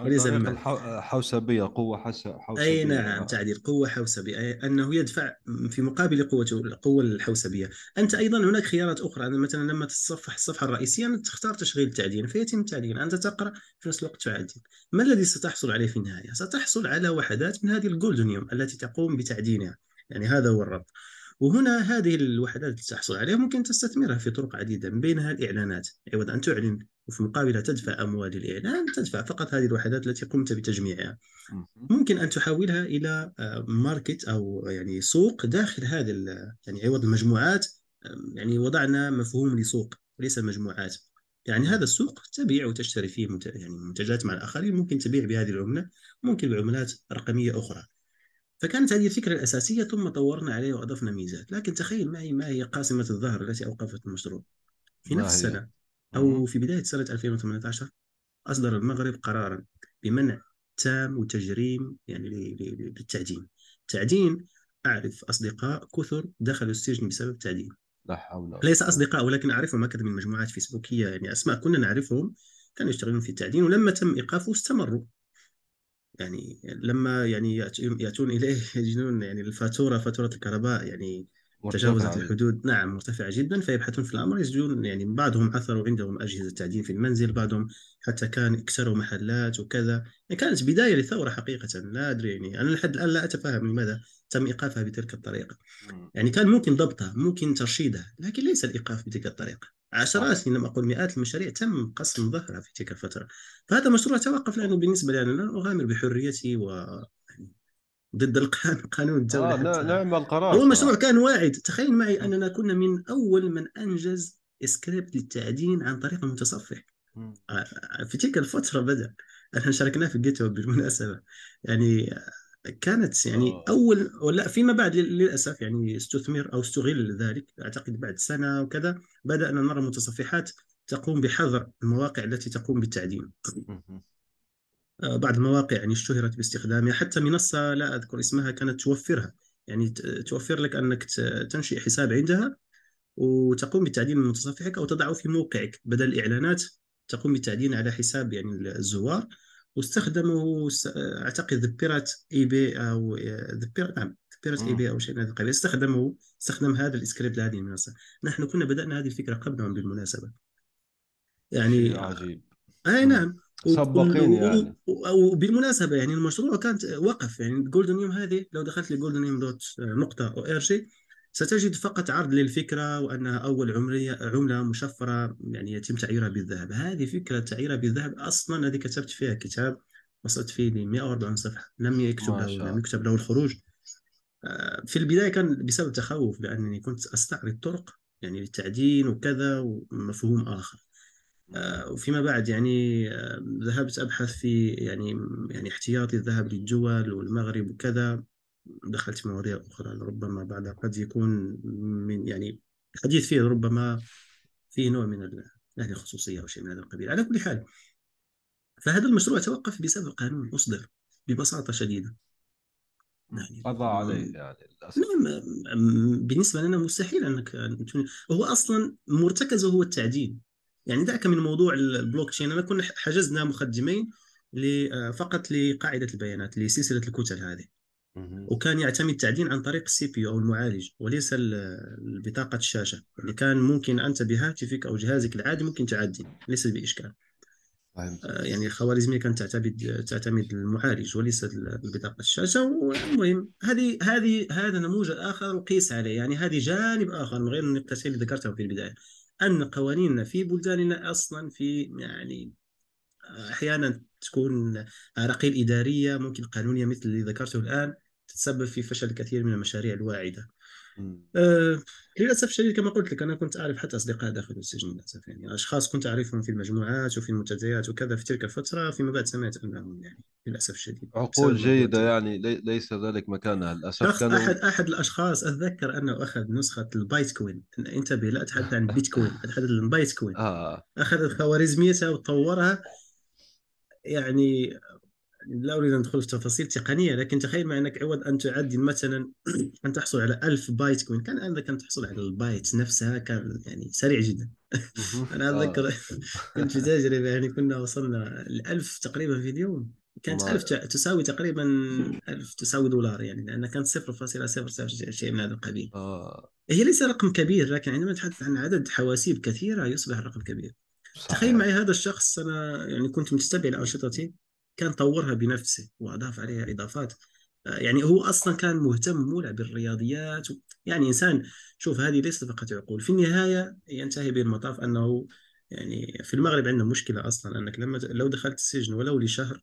وليس حوسبية، قوة حوسبية. أي نعم، تعديل قوة حوسبية، أنه يدفع في مقابل قوته القوة الحوسبية. أنت أيضا هناك خيارات أخرى، مثلا لما تصفح الصفحة الرئيسية أنت تختار تشغيل التعدين فيتم التعدين، أنت تقرأ في نفس الوقت تعدين. ما الذي ستحصل عليه في النهاية؟ ستحصل على وحدات من هذه الجولدنيوم التي تقوم بتعدينها، يعني هذا هو الربط. وهنا هذه الوحدات اللي تحصل عليها ممكن تستثمرها في طرق عديدة، من بينها الإعلانات، عوض أن تعلن وفي مقابلها تدفع أموال الإعلان، تدفع فقط هذه الوحدات التي قمت بتجميعها. ممكن أن تحولها إلى ماركت أو يعني سوق داخل هذه يعني عوض المجموعات، يعني وضعنا مفهوم لسوق وليس مجموعات، يعني هذا السوق تبيع وتشتري فيه يعني منتجات مع الآخرين، ممكن تبيع بهذه العملة، ممكن بعملات رقمية أخرى. فكانت هذه الفكرة الأساسية، ثم طورنا عليها وأضفنا ميزات. لكن تخيل معي ما هي قاسمة الظهر التي أوقفت المشروع في نفس السنة أو في بداية سنة ألفين وثمانية عشر. أصدر المغرب قراراً بمنع تام وتجريم يعني للتعدين. تعدين، أعرف أصدقاء كثر دخلوا السجن بسبب تعدين، ليس أصدقاء ولكن أعرفهم أكد من مجموعات فيسبوكية، يعني أسماء كنا نعرفهم كانوا يشتغلون في التعدين، ولما تم إيقافه استمروا، يعني لما يعني يأتون إليه يجنون يعني الفاتورة فاتورة الكهرباء يعني تجاوزت الحدود، نعم مرتفعة جدا، فيبحثون في الأمر يجدون يعني بعضهم عثروا عندهم أجهزة تعدين في المنزل، بعضهم حتى كان اكسروا محلات وكذا. يعني كانت بداية لثورة حقيقة، لا أدري يعني أنا لحد الآن لا أتفهم لماذا تم إيقافها بتلك الطريقة، يعني كان ممكن ضبطها ممكن ترشيدها، لكن ليس الإيقاف بتلك الطريقة. عشرات لما أقول مئات المشاريع تم قسم ظهرها في تلك الفترة. فهذا مشروع توقف لأنه بالنسبة لي أنا أغامر بحريتي و ضد القانون قانون الدولة. آه نعم القرار. هو المشروع كان واعد. تخيل معي أننا كنا من أول من أنجز سكريبت للتعدين عن طريق المتصفح. م. في تلك الفترة بدأ. نحن شاركناه في جيت هاب بالمناسبة. يعني كانت يعني أوه. أول ولا فيما بعد للأسف يعني استثمر أو استغل ذلك. أعتقد بعد سنة وكذا بدأنا نرى متصفحات تقوم بحظر المواقع التي تقوم بالتعدين. م. بعض المواقع يعني اشتهرت باستخدامها، حتى منصة لا أذكر اسمها كانت توفرها، يعني توفر لك أنك تنشئ حساب عندها وتقوم بتعدين من متصفحك أو تضعه في موقعك بدل الإعلانات، تقوم بتعدين على حساب يعني الزوار. واستخدمه أعتقد ذبيرات إي بي أو ذبيرات نعم ذبيرات إي بي أو شيء من هذا القبيل، استخدمه استخدم هذا الإسكريبت لهذه المنصة. نحن كنا بدأنا هذه الفكرة قبلهم بالمناسبة. يعني عجيب. أي نعم. سبقين يعني. وبالمناسبة يعني المشروع كان وقف، يعني جولدنيوم هذه لو دخلت لجولدنيوم دوت نقطة أو إيرشي ستجد فقط عرض للفكرة وأنها أول عملية عملة مشفرة يعني يتم تعييرها بالذهب. هذه فكرة تعييرها بالذهب أصلا، هذه كتبت فيها كتاب وصلت فيه ل مئة وأربعين صفحة، لم يكتب له لم يكتب له الخروج. في البداية كان بسبب تخوف لأنني كنت أستعرض طرق يعني للتعدين وكذا ومفهوم آخر. وفيما بعد يعني ذهبت أبحث في يعني يعني احتياطي الذهب للدول والمغرب وكذا، دخلت في مواضيع أخرى ربما بعدها قد يكون من يعني الحديث فيه ربما فيه نوع من يعني الخصوصية أو شيء من هذا القبيل. على كل حال فهذا المشروع توقف بسبب قانون أصدر ببساطة شديدة، يعني قضى عليه يعني للأسف. نعم بالنسبة لنا مستحيل أنك هو أصلا مرتكزه هو التعدين. يعني ذاك من موضوع البلوك تشين، أنا كنا حجزنا مقدمين فقط لقاعدة البيانات لسلسلة الكتل هذه، وكان يعتمد التعدين عن طريق السي بي أو المعالج وليس بطاقة الشاشة. يعني كان ممكن أنت بهاتفك أو جهازك العادي ممكن تعدين ليس بإشكال. يعني الخوارزمية كانت تعتمد تعتمد المعالج وليس بطاقة الشاشة. والمهم هذه هذه هذا نموذج آخر وقيس عليه، يعني هذه جانب آخر من غير النقطتين اللي ذكرتهم في البداية، أن قوانيننا في بلداننا أصلاً في يعني أحياناً تكون رقيل إدارية ممكن قانونية مثل اللي ذكرته الآن تتسبب في فشل كثير من المشاريع الواعدة. أه للأسف الشديد كما قلت لك أنا كنت أعرف حتى أصدقاء داخل السجن للأسف، يعني أشخاص كنت أعرفهم في المجموعات وفي المنتديات وكذا في تلك الفترة، فيما بعد سمعت أنهم يعني للأسف الشديد عقول جيدة وقت. يعني لي ليس ذلك مكانها للأسف. كانوا... أحد أحد الأشخاص أتذكر أنه أخذ نسخة البايتكوين، انتبه لا أتحدث عن بيتكوين أتحدث عن البايتكوين. آه. أخذ خوارزميتها وطورها. يعني لا أريد أن أدخل في تفاصيل تقنية، لكن تخيل مع أنك عوض أن تعدين مثلا أن تحصل على ألف بايت كوين، كان أنك أن تحصل على البايت نفسها كان يعني سريع جدا. أنا أتذكر كنت في تجربة يعني كنا وصلنا لألف تقريبا في اليوم، كانت ألف تساوي تقريبا ألف تساوي دولار، يعني لأنها كانت صفر فاصلة صفر صفر شيء من هذا القبيل. هي ليس رقم كبير، لكن عندما نتحدث عن عدد حواسيب كثيرة يصبح رقم كبير. تخيل معي هذا الشخص، أنا يعني كنت متتبع لأنشطتي، كان طورها بنفسه وأضاف عليها إضافات. يعني هو أصلا كان مهتم مولع بالرياضيات، يعني إنسان شوف هذه ليست فقط عقول. في النهاية ينتهي بالمطاف أنه يعني في المغرب عندنا مشكلة أصلا أنك لما لو دخلت السجن ولو لشهر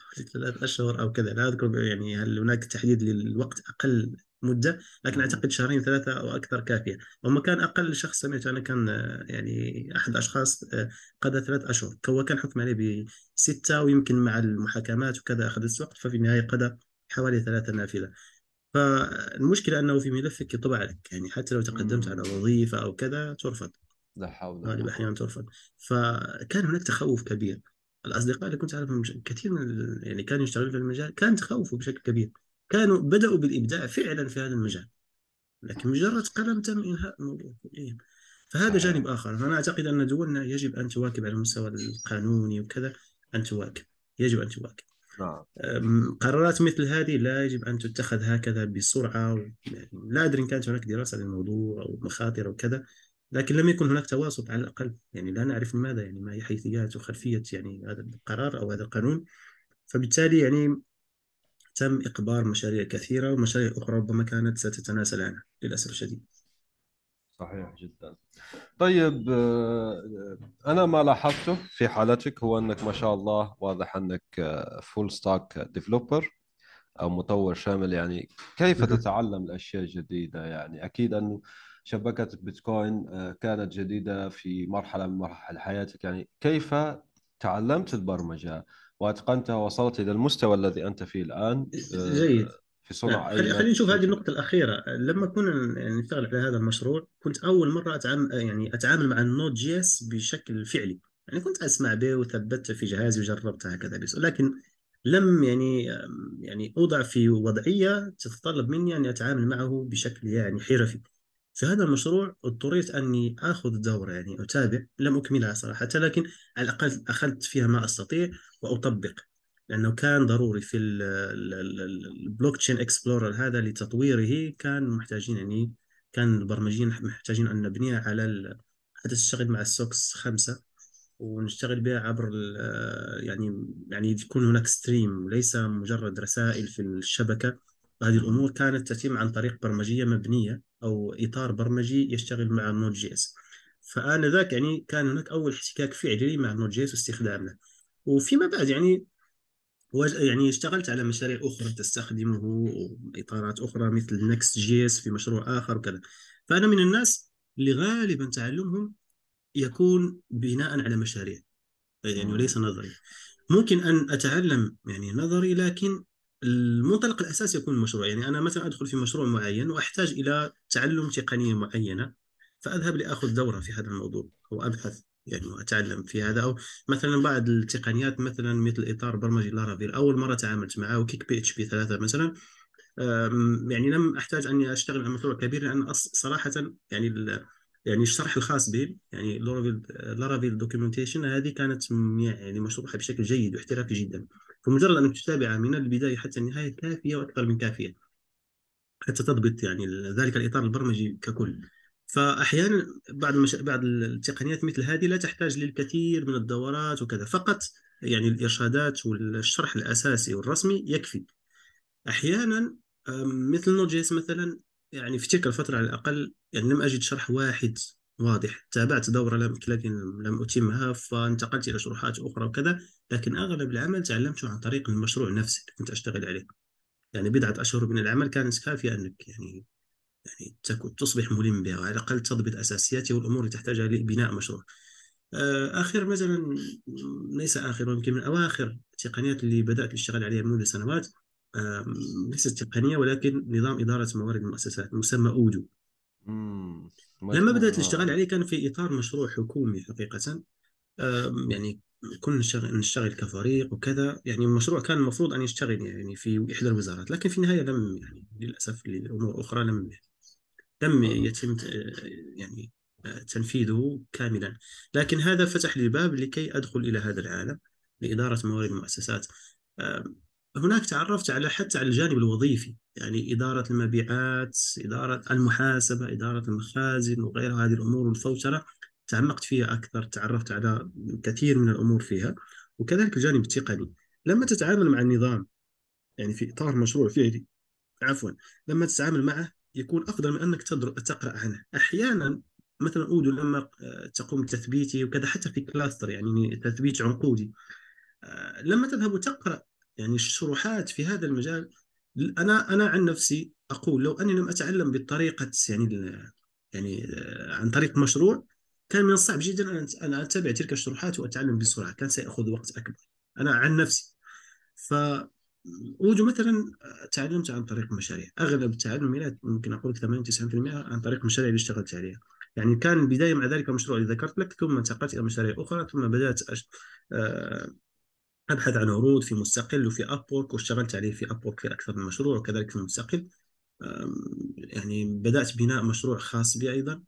أو لثلاث أشهر أو كذا، لا أذكر يعني هل هناك تحديد للوقت أقل مدة، لكن أعتقد شهرين ثلاثة أو أكثر كافية. وما كان أقل شخص سمعت أنا كان يعني أحد الأشخاص قضى ثلاث أشهر، هو كان حكم عليه بستة ويمكن مع المحاكمات وكذا أخذت وقت، ففي النهاية قضى حوالي ثلاثة نافلة. فالمشكلة أنه في ملفك يطبع لك، يعني حتى لو تقدمت على وظيفة أو كذا ترفض، لا حول ولا قوة، أحيانا ترفض. فكان هناك تخوف كبير. الأصدقاء اللي كنت أعرفهم كثير من يعني كانوا يشتغلون في المجال كان تخوفوا بشكل كبير، كانوا بدأوا بالإبداع فعلا في هذا المجال، لكن مجرد قلم تم إنهاء الموضوع. فهذا جانب آخر. فأنا أعتقد أن دولنا يجب أن تواكب على المستوى القانوني وكذا، أن تواكب يجب أن تواكب. قرارات مثل هذه لا يجب أن تتخذ هكذا بسرعة. يعني لا أدري إن كانت هناك دراسة للموضوع أو مخاطر وكذا، لكن لم يكن هناك تواصل على الأقل. يعني لا نعرف لماذا يعني ما هي حيثيات وخلفية يعني هذا القرار أو هذا القانون. فبالتالي يعني تم إقبار مشاريع كثيرة ومشاريع أخرى ربما كانت ستتناسل عنها للأسف الشديد. صحيح جدا. طيب أنا ما لاحظته في حالتك هو أنك ما شاء الله واضح أنك فول ستاك ديفلوبر أو مطور شامل. يعني كيف تتعلم الأشياء الجديدة؟ يعني أكيد أنه شبكة بيتكوين آه، كانت جديدة في مرحلة من مراحل حياتك، يعني كيف تعلمت البرمجة وأتقنتها ووصلت إلى المستوى الذي أنت فيه الآن جيد. آه، في نعم، صنع أي خلي- خلينا نشوف هذه النقطة الأخيرة. لما كنا يعني نشتغل على هذا المشروع، كنت أول مرة أتعامل يعني أتعامل مع النود جي إس بشكل فعلي، يعني كنت أسمع به وثبتته في جهازي وجربته هكذا بس، ولكن لم يعني يعني أوضع في وضعية تتطلب مني أن أتعامل معه بشكل يعني حرفي. في هذا المشروع اضطريت أني أخذ دورة يعني أتابع، لم أكملها صراحة، لكن على الأقل أخذت فيها ما أستطيع وأطبق، لأنه كان ضروري في البلوك تشين اكسبلورر هذا لتطويره. كان محتاجين يعني كان البرمجيين محتاجين أن نبنيها على ال- حتى تشتغل مع السوكس خمسة، ونشتغل بها عبر ال- يعني يعني يكون هناك ستريم ليس مجرد رسائل في الشبكة. هذه الأمور كانت تتم عن طريق برمجية مبنية أو إطار برمجي يشتغل مع النود جي إس. فأنا ذاك يعني كان هناك أول احتكاك فعلي مع النود جي إس واستخدامنا. وفيما بعد يعني واج- يعني اشتغلت على مشاريع أخرى تستخدمه وإطارات أخرى مثل نكست جي إس في مشروع آخر وكذا. فأنا من الناس اللي غالبا تعلمهم يكون بناء على مشاريع يعني مم. وليس نظري. ممكن أن أتعلم يعني نظري، لكن المنطلق الأساسي يكون المشروع. يعني أنا مثلا أدخل في مشروع معين وأحتاج إلى تعلم تقنية معينة، فأذهب لأخذ دورة في هذا الموضوع وأبحث يعني وأتعلم في هذا. أو مثلا بعض التقنيات مثلا مثل إطار برمجي لارافيل أول مرة تعاملت معه، وكيك بي اتش بي ثلاثة مثلا. أم، يعني لم أحتاج أني أشتغل على مشروع كبير، لأن أص- صراحة يعني ال- يعني الشرح الخاص به يعني لارافيل لارافيل دوكيومنتيشن هذه كانت م- يعني مشروحة بشكل جيد واحترافي جدا. فمجرد أنك تتابع من البداية حتى النهاية كافية وأكثر من كافية حتى تضبط يعني ال- ذلك الإطار البرمجي ككل. فأحيانا بعض المش... بعض التقنيات مثل هذه لا تحتاج للكثير من الدورات وكذا، فقط يعني الإرشادات والشرح الأساسي والرسمي يكفي. أحيانا أم، مثل نود جي إس مثلا، يعني في تلك الفترة على الأقل يعني لم أجد شرح واحد واضح. تابعت دورة لم- لكن لم أتمها، فانتقلت إلى شروحات أخرى وكذا. لكن أغلب العمل تعلمته عن طريق المشروع نفسه اللي كنت أشتغل عليه. يعني بضعة أشهر من العمل كانت كافية أنك يعني يعني تكون تصبح ملم بها، وعلى الأقل تضبط أساسياتها والأمور اللي تحتاجها لبناء مشروع. آه، آخر مثلا م- ليس آخر، ويمكن من أواخر التقنيات اللي بدأت الاشتغال عليها منذ سنوات، آم، ليست تقنية ولكن نظام إدارة موارد المؤسسات مسمى أودو. مم. لما مفهوم. بدأت الاشتغال آه عليه كان في إطار مشروع حكومي حقيقة. آم، يعني كنا نشتغل, نشتغل كفريق وكذا. يعني المشروع كان المفروض أن يشتغل يعني في إحدى الوزارات، لكن في النهاية لم يعني للأسف لأمور أخرى لم لم آه. يتم ت- يعني تنفيذه كاملا. لكن هذا فتح لي باب لكي أدخل إلى هذا العالم لإدارة موارد المؤسسات. آم، هناك تعرفت على حتى على الجانب الوظيفي، يعني إدارة المبيعات، إدارة المحاسبة، إدارة المخازن وغيرها، هذه الأمور الفوترة تعمقت فيها أكثر، تعرفت على كثير من الأمور فيها. وكذلك الجانب التقني، لما تتعامل مع النظام يعني في إطار مشروع فعلي، عفوا لما تتعامل معه يكون افضل من انك تدر- تقرا عنه. احيانا مثلا اودو لما آه، تقوم بتثبيته وكذا حتى في كلاستر يعني تثبيت عنقودي، آه، لما تذهب وتقرا يعني الشروحات في هذا المجال، ل- انا انا عن نفسي اقول لو اني لم اتعلم بطريقه يعني ال- يعني آه، عن طريق مشروع، كان من الصعب جدا ان أت- أن اتبع تلك الشروحات واتعلم بسرعه، كان سياخذ وقت اكبر. انا عن نفسي ف وجو مثلا تعلمت عن طريق مشاريع. اغلب التعلم هنا ممكن اقول لك ثمانين تسعين في المئة عن طريق المشاريع اللي اشتغلت عليها. يعني كان البدايه مع ذلك المشروع اللي ذكرت لك، ثم انتقلت الى مشاريع اخرى، ثم بدات أش... آه، ابحث عن عروض في مستقل وفي ابورك، واشتغلت عليه في ابورك في اكثر من مشروع، وكذلك في مستقل. آم، يعني بدات بناء مشروع خاص بي ايضا،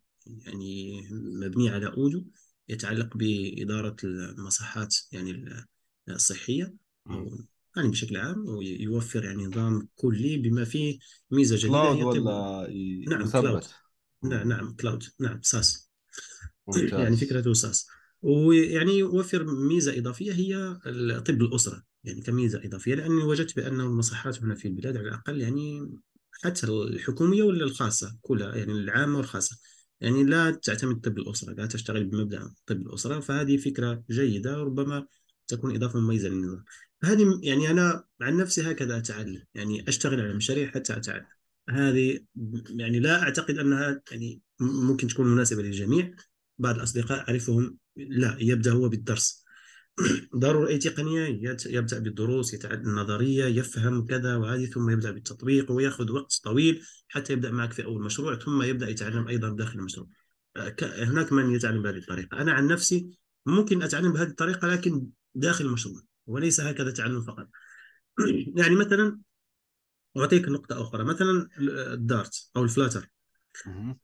يعني مبني على اودو، يتعلق باداره المصحات يعني الصحيه مم. او يعني بشكل عام، ويوفر يعني نظام كلي بما فيه ميزه جديده كلاود هي ولا طب ي- نعم كلاود مثبت؟ نعم مم. نعم كلاود نعم ساس يعني ممتاز. فكرته ساس، ويعني يوفر ميزة إضافية هي طب الأسرة يعني كميزة إضافية. لأني وجدت بأن المصحات هنا في البلاد على الأقل يعني حتى الحكومية ولا الخاصة كلها يعني العامة والخاصة يعني لا تعتمد طب الأسرة، لا تشتغل بمبدأ طب الأسرة. فهذه فكرة جيدة، ربما تكون إضافة مميزة للنظام. فهذه يعني أنا عن نفسي هكذا أتعلم، يعني أشتغل على مشاريع حتى أتعلم. هذه يعني لا أعتقد أنها يعني ممكن تكون مناسبة للجميع. بعض الأصدقاء أعرفهم لا يبدأ هو بالدرس، ضروري أي تقنية يبدأ بالدروس، يتعلم النظرية، يفهم كذا وهذه، ثم يبدأ بالتطبيق ويأخذ وقت طويل حتى يبدأ معك في أول مشروع، ثم يبدأ يتعلم أيضا داخل المشروع. هناك من يتعلم بهذه الطريقة. أنا عن نفسي ممكن أتعلم بهذه الطريقة لكن داخل المشروع، وليس هكذا تعلم فقط. يعني مثلا أعطيك نقطة أخرى، مثلا الدارت أو الفلاتر.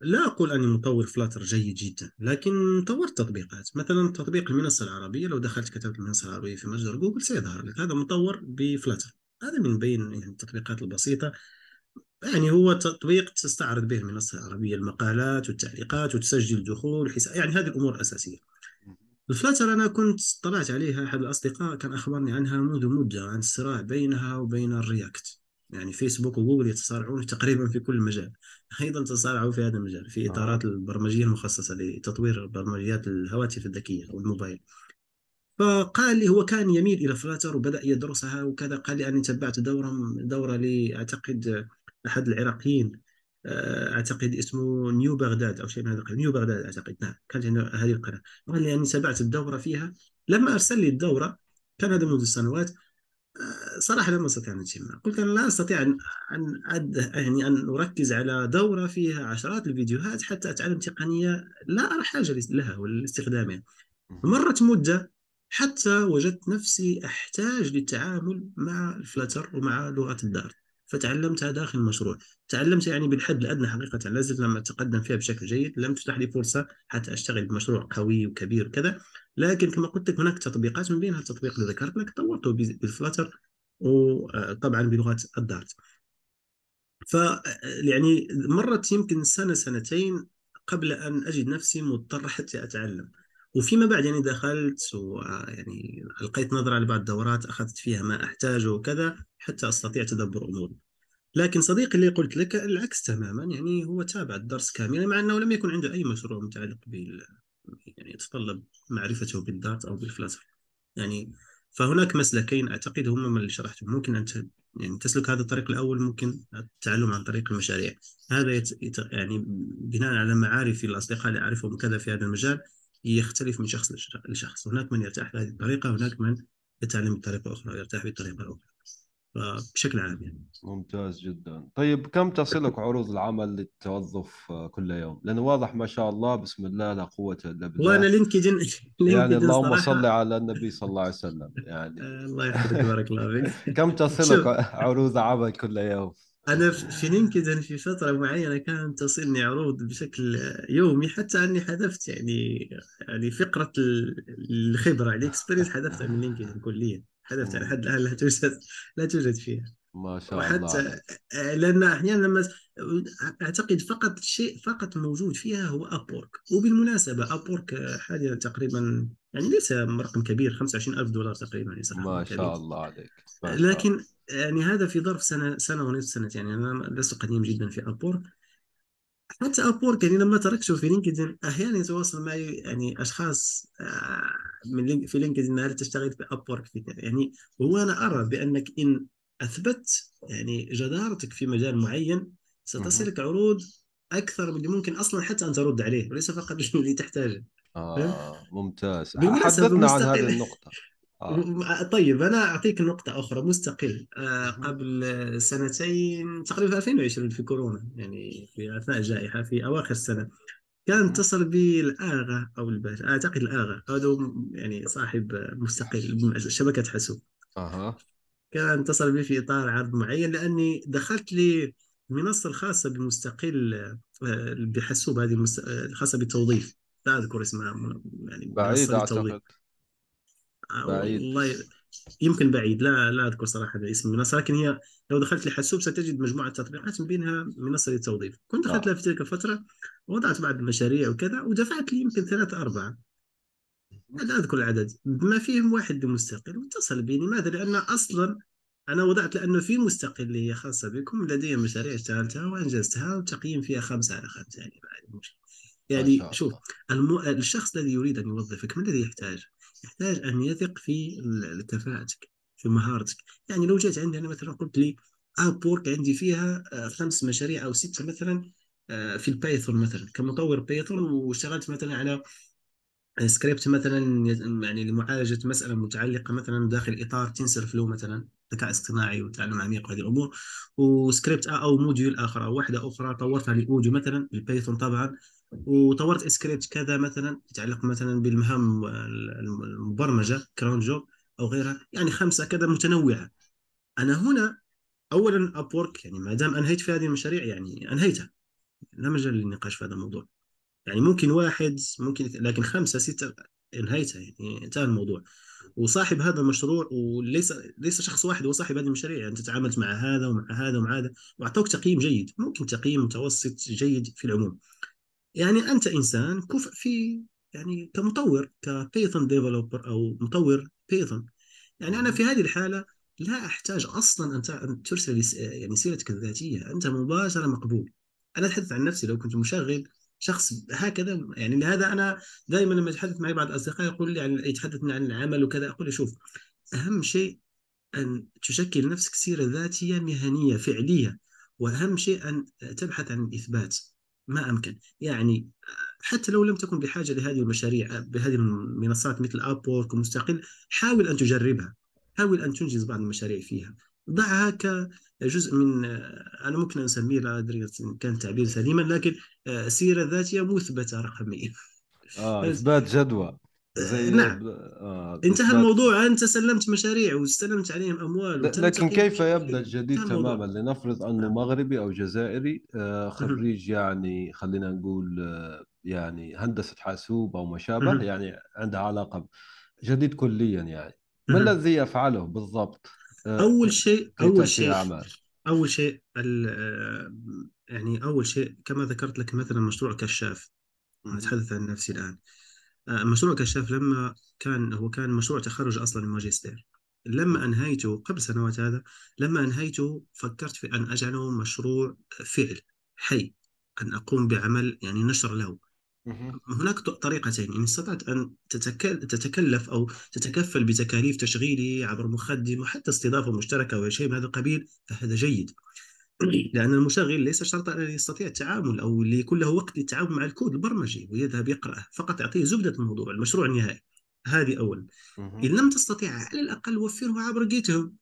لا أقول أني مطور فلاتر جيد جدا، لكن طورت تطبيقات، مثلا تطبيق المنصة العربية، لو دخلت كتبت المنصة العربية في متجر جوجل سيظهر لك هذا مطور بفلاتر. هذا من بين يعني التطبيقات البسيطة، يعني هو تطبيق تستعرض به المنصة العربية المقالات والتعليقات وتسجل دخول حس... يعني هذه الأمور الأساسية. الفلاتر أنا كنت طلعت عليها، أحد الأصدقاء كان أخبرني عنها منذ مدة، عن الصراع بينها وبين الرياكت. يعني فيسبوك وجوجل يتصارعون تقريبا في كل مجال، أيضا تصارعوا في هذا المجال في إطارات البرمجية المخصصة لتطوير برمجيات الهواتف الذكية أو الموبايل. فقال لي هو كان يميل إلى فلاتر وبدأ يدرسها وكذا، قال لي أنا تبعت دورة دورة لي أعتقد أحد العراقيين، أعتقد اسمه نيو بغداد أو شيء من هذا القبيل، نيو بغداد أعتقد، نعم كانت هذه القناة. قال لي أني تبعت الدورة فيها، لما أرسل لي الدورة كان هذا منذ سنوات، صراحة لم أستطيع أن أتمها. قلت أنا لا أستطيع أن أد... يعني أن أركز على دورة فيها عشرات الفيديوهات حتى أتعلم تقنية لا أرى حاجة لها ولاستخدامها. مرت مدة حتى وجدت نفسي أحتاج للتعامل مع الفلاتر ومع لغة الدارت، فتعلمتها داخل المشروع. تعلمتها يعني بالحد الأدنى حقيقة، لازلت لما أتقدم فيها بشكل جيد لم تفتح لي فرصة حتى أشتغل بمشروع قوي وكبير وكذا، لكن كما قلت لك هناك تطبيقات، من بينها التطبيق اللي ذكرت لك طورته بالفلاتر وطبعا بلغة الدارت. ف يعني مرت يمكن سنة سنتين قبل أن أجد نفسي مضطر حتى أتعلم. وفيما بعد يعني دخلت ويعني ألقيت نظرة على بعض الدورات، أخذت فيها ما أحتاجه وكذا حتى أستطيع تدبر أموري. لكن صديقي اللي قلت لك العكس تماما، يعني هو تابع الدرس كاملا مع أنه لم يكن عنده أي مشروع متعلق بال يعني يتطلب معرفته بالدارت أو بالفلاتر. يعني فهناك مسلكين أعتقد هما من اللي شرحتهم، ممكن أن ت... يعني تسلك هذا الطريق الأول، ممكن التعلم عن طريق المشاريع. هذا يت... يعني بناء على معارفي الأصدقاء اللي أعرفهم كذا في هذا المجال يختلف من شخص لشخص. هناك من يرتاح بهذه الطريقة، هناك من يتعلم بطريقة أخرى ويرتاح بالطريقة الأخرى. فبشكل عام يعني ممتاز جدا. طيب كم تصلك عروض العمل للتوظف كل يوم؟ لأنه واضح ما شاء الله بسم الله لا قوة إلا بالله. وأنا لينكدين يعني اللهم صل على النبي صلى الله عليه وسلم يعني الله يحفظك بارك الله فيك. كم تصلك عروض عمل كل يوم؟ أنا في لينكدين في فترة معينة كانت تصلني عروض بشكل يومي، حتى أني حذفت يعني يعني فقرة الخبرة على إكسبرينس، حذفتها من لينكدين كليا، حذفتها لحد الآن لا توجد لا توجد فيها ما شاء الله. وحتى لأن أحيانا لما أعتقد فقط شيء فقط موجود فيها هو أبورك. وبالمناسبة أبورك حاليا تقريبا يعني ليس رقم كبير، خمسة وعشرين ألف دولار تقريبا ما شاء الله عليك. لكن يعني هذا في ظرف سنة سنة ونصف سنة، يعني أنا لست قديم جدا في أبورك. حتى أبورك يعني لما تركته في لينكدين أحيانا يتواصل معي يعني أشخاص من في لينكدين هل تشتغل في أبورك في يعني. وأنا أرى بأنك إن أثبت يعني جدارتك في مجال معين ستصلك عروض أكثر من اللي ممكن أصلا حتى أن ترد عليه، وليس فقط اللي تحتاجه. آه ممتاز، حدثنا عن هذه النقطة. آه. طيب أنا أعطيك نقطة أخرى. مستقل آه قبل سنتين تقريبا ألفين وعشرين في كورونا، يعني في أثناء الجائحة في أواخر السنة، كان اتصل بي الآغا أو الباشا، أعتقد الآغا هذا يعني صاحب مستقل شبكة حاسوب. آه. كان اتصل بي في إطار عرض معين، لأني دخلت لي المنصة الخاصة بمستقل بحاسوب، هذه الخاصة بالتوظيف لا أذكر اسمها يعني، بعيد أعتقد بعيد. والله يمكن بعيد، لا لا أذكر صراحة اسم المنصة، لكن هي لو دخلت لحاسوب ستجد مجموعة تطبيقات من بينها منصة للتوظيف. كنت دخلت آه. لها في تلك الفترة ووضعت بعض المشاريع وكذا، ودفعت لي يمكن ثلاثة أربعة لا أذكر العدد، بما فيهم واحد بمستقل. واتصل بي لماذا؟ لأن أصلا أنا وضعت لأنه في مستقل اللي هي خاصة بكم لدي مشاريع اشتغلتها وأنجزتها وتقييم فيها خمسة على خمسة يعني. بعد المشكلة يعني شوف الم... الشخص الذي يريد أن يوظفك ما الذي يحتاج؟ يحتاج أن يثق في كفاءتك، في مهارتك. يعني لو جيت عندي أنا مثلا قلت لي أبورك عندي فيها خمس مشاريع أو ستة مثلا في البايثون مثلا كمطور بايثون، واشتغلت مثلا على سكريبت مثلا يعني لمعالجة مسألة متعلقة مثلا داخل إطار تنسر فلو مثلا ذكاء اصطناعي وتعلم عميق وهذه الأمور، وسكريبت أو موديول آخر أو واحدة أخرى طورتها لأوديو مثلا بالبايثون طبعا، وطورت سكريبت كذا مثلا يتعلق مثلا بالمهام المبرمجة كراون جوب أو غيرها، يعني خمسة كذا متنوعة. أنا هنا أولا أبورك يعني ما دام أنهيت في هذه المشاريع يعني أنهيتها، لا مجال للنقاش في هذا الموضوع. يعني ممكن واحد ممكن، لكن خمسة ستة انهيتها، يعني انتهى الموضوع. وصاحب هذا المشروع وليس ليس شخص واحد هو صاحب هذه المشاريع، يعني تتعاملت مع هذا ومع هذا ومع هذا واعطوك تقييم جيد، ممكن تقييم متوسط جيد في العموم. يعني انت انسان كفء في يعني كمطور كبايثون ديفلوبر او مطور بايثون. يعني انا في هذه الحالة لا احتاج اصلا ان ترسل يعني سيرتك الذاتية، انت مباشرة مقبول. انا اتحدث عن نفسي لو كنت مشغل شخص هكذا، يعني لهذا انا دائما لما اتحدث معي بعض الاصدقاء يقول لي عن يتحدثني عن العمل وكذا، اقول له شوف اهم شيء ان تشكل نفسك سيره ذاتيه مهنيه فعليه، واهم شيء ان تبحث عن الاثبات ما امكن. يعني حتى لو لم تكن بحاجه لهذه المشاريع بهذه المنصات مثل ابورك ومستقل، حاول ان تجربها، حاول ان تنجز بعض المشاريع فيها، ضعها كجزء من أنا ممكن أسميه لا أدري كان تعبير سليما، لكن سيرة ذاتية مثبتة رقمية. آه إثبات جدوى. نعم. آه انتهى الموضوع، أنت سلمت مشاريع واستلمت عليهم أموال. لكن كيف يبدأ الجديد تماما؟ لنفرض أنه مغربي أو جزائري خريج يعني خلينا نقول يعني هندسة حاسوب أو ما شابه، يعني عنده علاقة جديد كليا، يعني ما الذي يفعله بالضبط؟ أول شيء أول شيء أول شيء يعني أول شيء كما ذكرت لك مثلا مشروع كشاف، أتحدث عن نفسي الآن. مشروع كشاف لما كان هو كان مشروع تخرج أصلا الماجستير، لما أنهيته قبل سنوات هذا، لما أنهيته فكرت في أن أجعله مشروع فعل حي، أن أقوم بعمل يعني نشر له. هناك طريقتين، إن استطعت أن تتكلف أو تتكفل بتكاليف تشغيله عبر مخدم وحتى استضافة مشتركة أو شيء من هذا القبيل فهذا جيد، لأن المشغل ليس شرطاً أن يستطيع التعامل أو ليكون له وقت للتعامل مع الكود البرمجي ويذهب يقرأه، فقط يعطيه زبدة الموضوع المشروع النهائي. هذه أولاً. إن لم تستطيع على الأقل وفره عبر جيتهب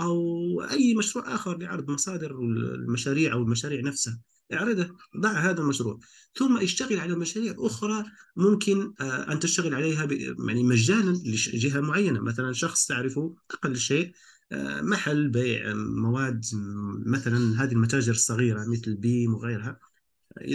أو أي مشروع آخر لعرض مصادر المشاريع أو المشاريع نفسها، اعرضه، ضع هذا المشروع ثم اشتغل على مشاريع أخرى ممكن أن تشتغل عليها يعني مجانا لجهة معينة، مثلا شخص تعرفه أقل شيء محل بيع مواد مثلا، هذه المتاجر الصغيرة مثل بيم وغيرها،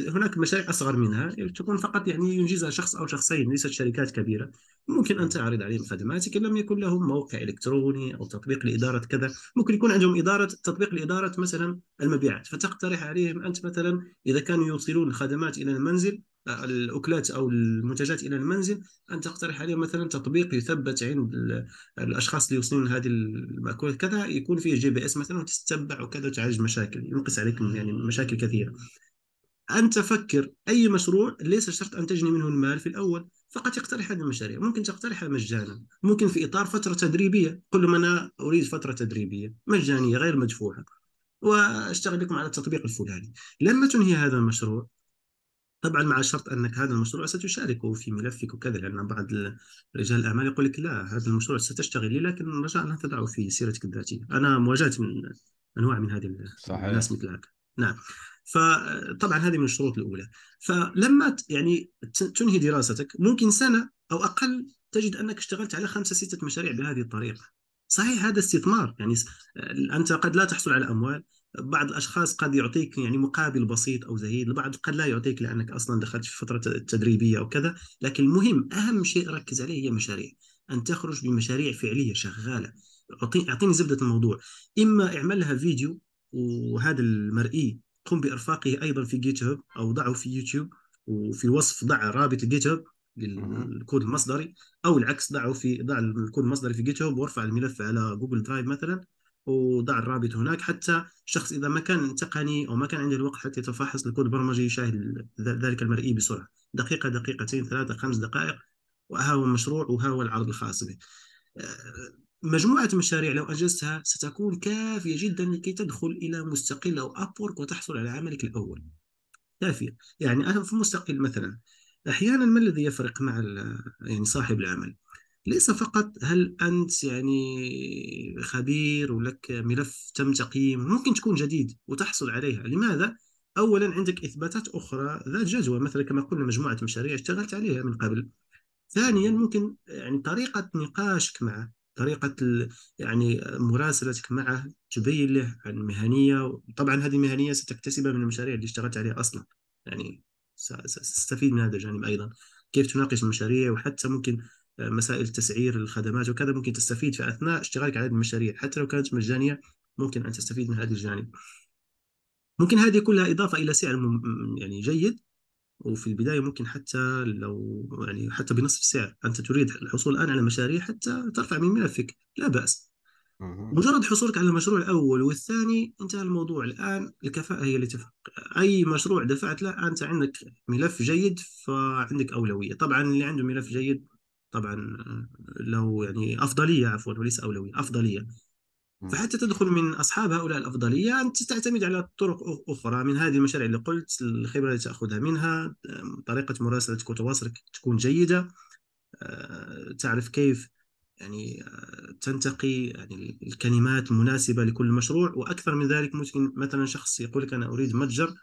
هناك مشاريع أصغر منها تكون فقط يعني ينجزها شخص أو شخصين، ليست شركات كبيرة، ممكن أن تعرض عليهم خدماتك. إن لم يكن لهم موقع إلكتروني أو تطبيق لإدارة كذا، ممكن يكون عندهم إدارة تطبيق لإدارة مثلا المبيعات، فتقترح عليهم أنت مثلا إذا كانوا يوصلون الخدمات إلى المنزل، الأكلات أو المنتجات إلى المنزل، أن تقترح عليهم مثلا تطبيق يثبت عند الأشخاص اللي يوصلون هذه المأكولات كذا، يكون فيه جي بي إس مثلا وتتبع وكذا وتعالج مشاكل، ينقص عليكم يعني مشاكل كثيرة. أن تفكر أي مشروع، ليس شرط أن تجني منه المال في الأول، فقط اقترح هذه المشاريع، ممكن تقترحها مجانا، ممكن في إطار فترة تدريبية، كل ما أنا أريد فترة تدريبية مجانية غير مدفوعة، واشتغل بكم على التطبيق الفلاني. لما تنهي هذا المشروع طبعا مع شرط أنك هذا المشروع ستشاركه في ملفك وكذا، لأن بعض رجال الأعمال يقول لك لا هذا المشروع ستشتغل لي، لكن رجاء لا تضعه في سيرتك الذاتية. أنا مواجهت من أنواع من هذه الناس مثل هكذا. نعم. فطبعا هذه من الشروط الأولى. فلما يعني تنهي دراستك ممكن سنة أو أقل تجد أنك اشتغلت على خمسة ستة مشاريع بهذه الطريقة. صحيح هذا استثمار، يعني أنت قد لا تحصل على أموال، بعض الأشخاص قد يعطيك يعني مقابل بسيط أو زهيد، البعض قد لا يعطيك لأنك أصلا دخلت في فترة تدريبية أو كذا، لكن المهم أهم شيء ركز عليه هي مشاريع، أن تخرج بمشاريع فعلية شغالة. أعطيني زبدة الموضوع، إما اعملها فيديو وهذا المرئي قم بإرفاقه أيضا في جيت هاب أو ضعه في يوتيوب، وفي الوصف ضع رابط جيت هاب للكود المصدري، أو العكس ضعه في ضع الكود المصدري في جيت هاب وارفع الملف على جوجل درايف مثلا وضع الرابط هناك، حتى شخص إذا ما كان تقني أو ما كان عنده الوقت حتى يتفحص الكود البرمجي يشاهد ذلك المرئي بسرعة، دقيقة دقيقتين ثلاثة خمس دقائق، وها هو المشروع وها هو العرض الخاص به. مجموعة مشاريع لو أنجزتها ستكون كافية جدا لكي تدخل إلى مستقل أو أبورك وتحصل على عملك الأول. كافية يعني في مستقل مثلا أحيانا ما الذي يفرق مع يعني صاحب العمل؟ ليس فقط هل أنت يعني خبير ولك ملف تم تقييم، ممكن تكون جديد وتحصل عليها. لماذا؟ أولا عندك إثباتات أخرى ذات جدوى، مثلا كما قلنا مجموعة مشاريع اشتغلت عليها من قبل. ثانيا ممكن يعني طريقة نقاشك معه، طريقة يعني مراسلتك معه تبين له عن مهنية، طبعا هذه المهنية ستكتسبها من المشاريع اللي اشتغلت عليها أصلا، يعني ستستفيد من هذا الجانب أيضا، كيف تناقش المشاريع، وحتى ممكن مسائل تسعير الخدمات وكذا ممكن تستفيد في أثناء اشتغالك على المشاريع، حتى لو كانت مجانية ممكن أن تستفيد من هذا الجانب. ممكن هذه كلها إضافة إلى سعر يعني جيد، وفي البداية ممكن حتى لو يعني حتى بنصف السعر. أنت تريد الحصول الآن على مشاريع حتى ترفع من ملفك، لا بأس. مجرد حصولك على المشروع الأول والثاني انتهى الموضوع. الآن الكفاءة هي اللي تفرق. أي مشروع دفعت له أنت عندك ملف جيد فعندك أولوية. طبعا اللي عنده ملف جيد طبعا لو يعني أفضلية، عفوا وليس أولوية، أفضلية. فحتى تدخل من أصحاب هؤلاء الأفضلية أنت تعتمد على طرق أخرى من هذه المشاريع اللي قلت، الخبرة اللي تأخذها منها، طريقة مراسلتك وتواصلك تكون جيدة، تعرف كيف يعني تنتقي يعني الكلمات المناسبة لكل مشروع. وأكثر من ذلك ممكن مثلا شخص يقول لك أنا أريد متجر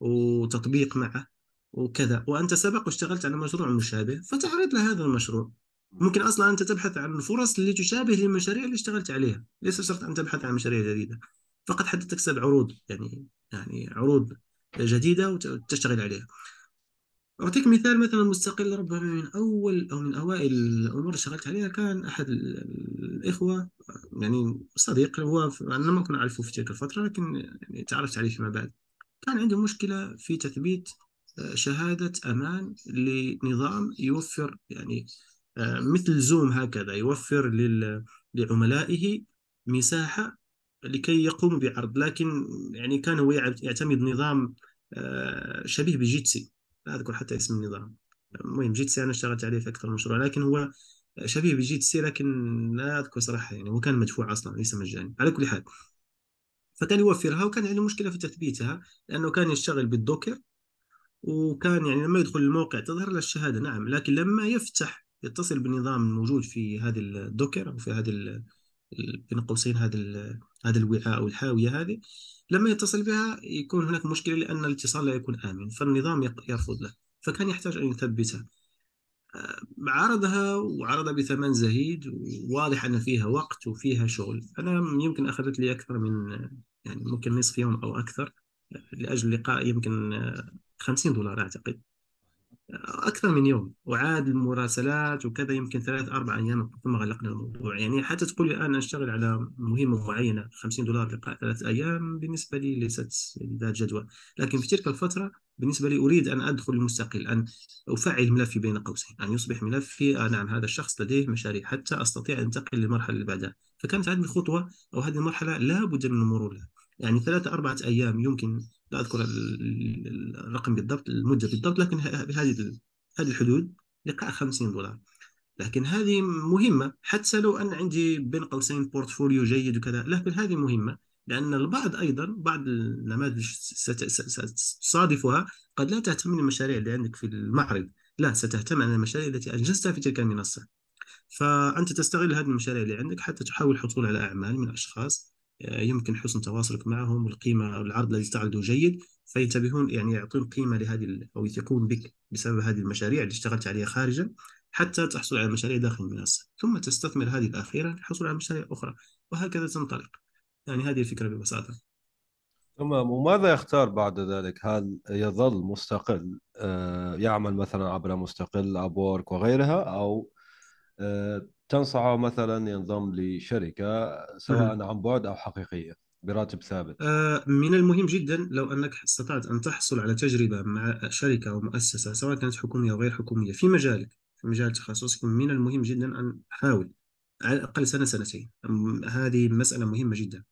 وتطبيق معه وكذا، وأنت سبق واشتغلت على مشروع مشابه فتعرض لهذا المشروع. ممكن أصلا أنت تبحث عن الفرص اللي تشابه للمشاريع اللي اشتغلت عليها، ليس شرط أن تبحث عن مشاريع جديدة فقط حتى تكسب عروض يعني يعني عروض جديدة وتشتغل عليها. أعطيك مثال، مثلا مستقل ربما من أول أو من أوائل الأمور اللي اشتغلت عليها كان أحد الإخوة يعني صديق، هو أنا ما كنا نعرفه في تلك الفترة لكن يعني تعرفت عليه فيما بعد، كان عنده مشكلة في تثبيت شهادة أمان لنظام يوفر يعني مثل زوم هكذا، يوفر لعملائه مساحة لكي يقوموا بعرض، لكن يعني كان هو يعتمد نظام شبيه بجيتسي، لا أذكر حتى اسم النظام، المهم جيتسي أنا اشتغلت عليه في أكثر من مشروع، لكن هو شبيه بجيتسي لكن لا أذكر صراحة، يعني هو كان مدفوع أصلا ليس مجاني. على كل حال فكان يوفرها وكان عنده مشكلة في تثبيتها لأنه كان يشتغل بالدوكر، وكان يعني لما يدخل الموقع تظهر له الشهادة نعم، لكن لما يفتح يتصل بالنظام الموجود في هذا الدوكر أو في هذا بين قوسين هذا هذا الوعاء أو الحاوية هذه، لما يتصل بها يكون هناك مشكلة لأن الاتصال لا يكون آمن، فالنظام يرفض له، فكان يحتاج أن يثبتها. عرضها وعرضها بثمن زهيد، وواضح أن فيها وقت وفيها شغل. أنا يمكن أخذت لي أكثر من يعني ممكن نصف يوم أو أكثر لأجل لقاء، يمكن خمسين دولار أعتقد، أكثر من يوم، وعاد المراسلات وكذا يمكن ثلاث أربع أيام ثم غلقنا الموضوع. يعني حتى تقول لي أنا أشتغل على مهمة معينة خمسين دولار لقاء ثلاث أيام بالنسبة لي ليست ذات جدوى، لكن في تلك الفترة بالنسبة لي أريد أن أدخل المستقل، أن أفعل ملفي بين قوسين، أن يصبح ملفي آه نعم هذا الشخص لديه مشاريع حتى أستطيع أن أنتقل للمرحلة اللي بعدها. فكانت هذه الخطوة أو هذه المرحلة لا بد من المرور لها، يعني ثلاثة أربعة أيام، يمكن لا أذكر الرقم بالضبط المدة بالضبط، لكن بهذه هذه الحدود لقاء خمسين دولار. لكن هذه مهمة حتى لو أن عندي بين قوسين بورتفوليو جيد وكذا، لكن هذه مهمة لأن البعض أيضا بعض النماذج ستصادفها قد لا تهتم بالمشاريع اللي عندك في المعرض، لا ستهتم عن المشاريع التي أنجزتها في تلك المنصة، فأنت تستغل هذه المشاريع اللي عندك حتى تحاول الحصول على أعمال من أشخاص يمكن حسن تواصلك معهم، والقيمة أو العرض الذي تعرضه جيد فينتبهون يعني يعطون قيمة لهذه أو يثقون بك بسبب هذه المشاريع اللي اشتغلت عليها خارجا، حتى تحصل على مشاريع داخل المنصة، ثم تستثمر هذه الأخيرة للحصول على مشاريع أخرى، وهكذا تنطلق. يعني هذه الفكرة ببساطة. تمام. وماذا يختار بعد ذلك؟ هل يظل مستقل يعمل مثلا عبر مستقل أبورك وغيرها، أو تنصحه مثلا ينضم لشركة سواء عن بعد أو حقيقية براتب ثابت؟ من المهم جدا لو أنك استطعت أن تحصل على تجربة مع شركة أو مؤسسة سواء كانت حكومية أو غير حكومية في مجالك في مجال تخصصك، من المهم جدا أن حاول على الأقل سنة سنتين. هذه مسألة مهمة جدا.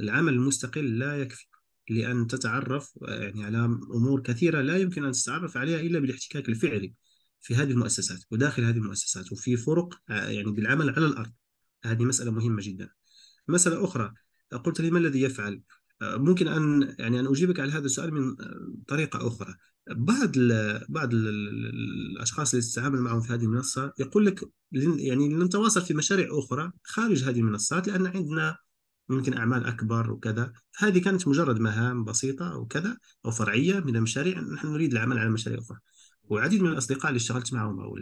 العمل المستقل لا يكفي لأن تتعرف يعني على أمور كثيرة لا يمكن أن تتعرف عليها إلا بالاحتكاك الفعلي، في هذه المؤسسات وداخل هذه المؤسسات، وفي فرق يعني بالعمل على الأرض. هذه مسألة مهمة جدا. مسألة أخرى قلت لي ما الذي يفعل؟ ممكن أن يعني أن أجيبك على هذا السؤال من طريقة أخرى. بعض ال بعض ال الأشخاص اللي تتعامل معهم في هذه المنصة يقول لك يعني لنتواصل في مشاريع أخرى خارج هذه المنصات لأن عندنا ممكن أعمال أكبر وكذا. فهذه كانت مجرد مهام بسيطة وكذا أو فرعية من المشاريع، نحن نريد العمل على مشاريع أخرى. والعديد من الأصدقاء اللي اشتغلت معهم أو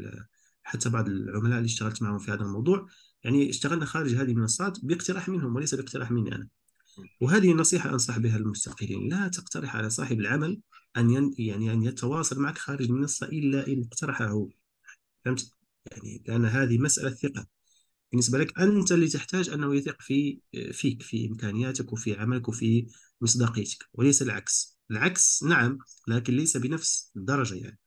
حتى بعض العملاء اللي اشتغلت معهم في هذا الموضوع يعني اشتغلنا خارج هذه المنصات باقتراح منهم وليس باقتراح مني أنا. وهذه نصيحة أنصح بها المستقلين، لا تقترح على صاحب العمل أن ين... يعني أن يتواصل معك خارج المنصة إلا إن اقترحه. فهمت؟ يعني لأن هذه مسألة ثقة بالنسبة لك أنت، اللي تحتاج أنه يثق في فيك في إمكانياتك وفي عملك وفي مصداقيتك وليس العكس. العكس نعم لكن ليس بنفس الدرجة يعني.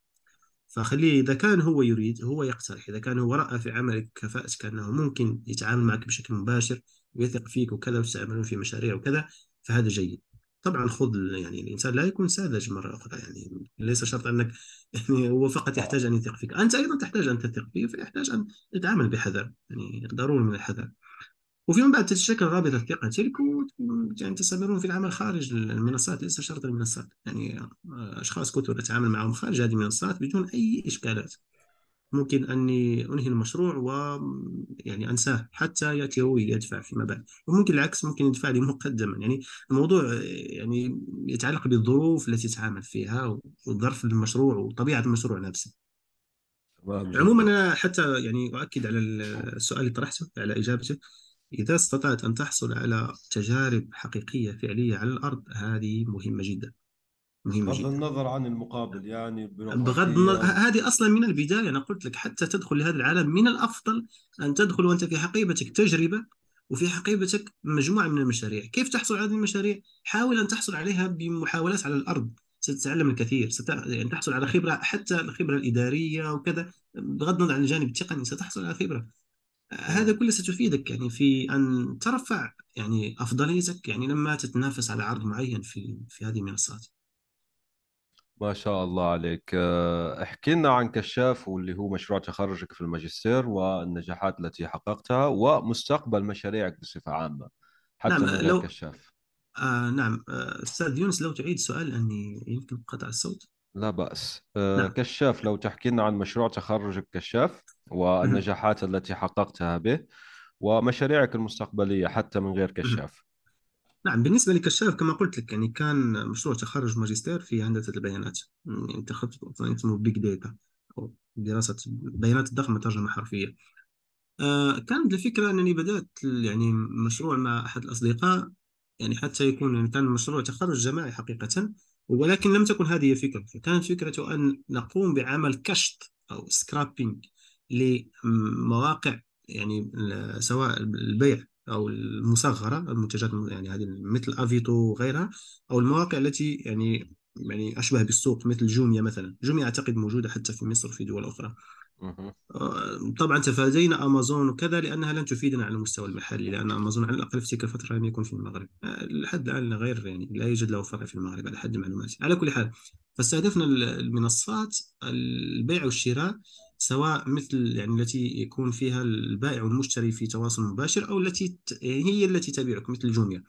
فخليه إذا كان هو يريد هو يقترح، إذا كان هو رأى في عملك كفاءتك أنه ممكن يتعامل معك بشكل مباشر ويثق فيك وكذا وتعملون في مشاريع وكذا فهذا جيد. طبعا خذ يعني الإنسان لا يكون ساذج مرة أخرى، يعني ليس شرط أنك يعني هو فقط يحتاج أن يثق فيك، أنت أيضا تحتاج أن تثق فيه، فيحتاج أن تتعامل بحذر، يعني ضروري من الحذر. وفي من بعد تتشكل رابطة الثقة تلك وتستمرون في العمل خارج المنصات، ليس شرط المنصات. يعني أشخاص كنت أتعامل معهم خارج هذه المنصات بدون أي إشكالات، ممكن أني أنهي المشروع ويعني أنساه حتى يأتي هو يدفع فيما بعد، وممكن العكس، ممكن يدفع لي مقدما. يعني الموضوع يعني يتعلق بالظروف التي تتعامل فيها وظرف المشروع وطبيعة المشروع نفسه. عموما أنا حتى يعني أؤكد على السؤال اللي طرحته على إجابته، إذا استطعت أن تحصل على تجارب حقيقية فعلية على الأرض هذه مهمة جدا، بغض النظر عن المقابل. يعني بغض النظر، هذه أصلا من البداية أنا قلت لك حتى تدخل لهذا العالم من الأفضل أن تدخل وأنت في حقيبتك تجربة وفي حقيبتك مجموعة من المشاريع. كيف تحصل على هذه المشاريع؟ حاول أن تحصل عليها بمحاولات على الأرض، ستتعلم الكثير، ست... يعني تحصل على خبرة، حتى الخبرة الإدارية وكذا بغض النظر عن الجانب التقني ستحصل على خبرة. هذا كله ستفيدك يعني في أن ترفع يعني أفضليتك يعني لما تتنافس على عرض معين في في هذه المنصات. ما شاء الله عليك. احكي لنا عن كشاف واللي هو مشروع تخرجك في الماجستير والنجاحات التي حققتها ومستقبل مشاريعك بصفة عامة حتى نعم لو... كشاف. آه نعم أستاذ يونس لو تعيد سؤال أني يمكن قطع الصوت. لا بأس. آه نعم. كشاف، لو تحكي لنا عن مشروع تخرجك كشاف والنجاحات م. التي حققتها به ومشاريعك المستقبلية حتى من غير كشاف. م. نعم، بالنسبة لكشاف كما قلت لك يعني كان مشروع تخرج ماجستير في هندسة البيانات، يعني اتخذت اسمه بيج داتا أو دراسة البيانات الضخمة ترجمة حرفية. آه كانت الفكرة أنني بدأت يعني مشروع مع أحد الأصدقاء، يعني حتى يكون يعني كان مشروع تخرج جماعي حقيقة، ولكن لم تكن هذه فكرة. كانت فكرة أن نقوم بعمل كشط أو سكرابينج لمواقع يعني سواء البيع أو المصغرة، المنتجات يعني هذه مثل أفيتو وغيرها، أو المواقع التي يعني يعني أشبه بالسوق مثل جوميا مثلا. جوميا أعتقد موجودة حتى في مصر وفي دول أخرى. طبعا تفادينا أمازون وكذا لأنها لن تفيدنا على المستوى المحلي، لأن أمازون على الأقل في تلك الفترة لم يكن في المغرب لحد الآن، غير يعني لا يوجد له فرع في المغرب على حد معلوماتي. على كل حال فاستهدفنا المنصات البيع والشراء، سواء مثل يعني التي يكون فيها البائع والمشتري في تواصل مباشر، أو التي هي التي تبيعك مثل جوميا،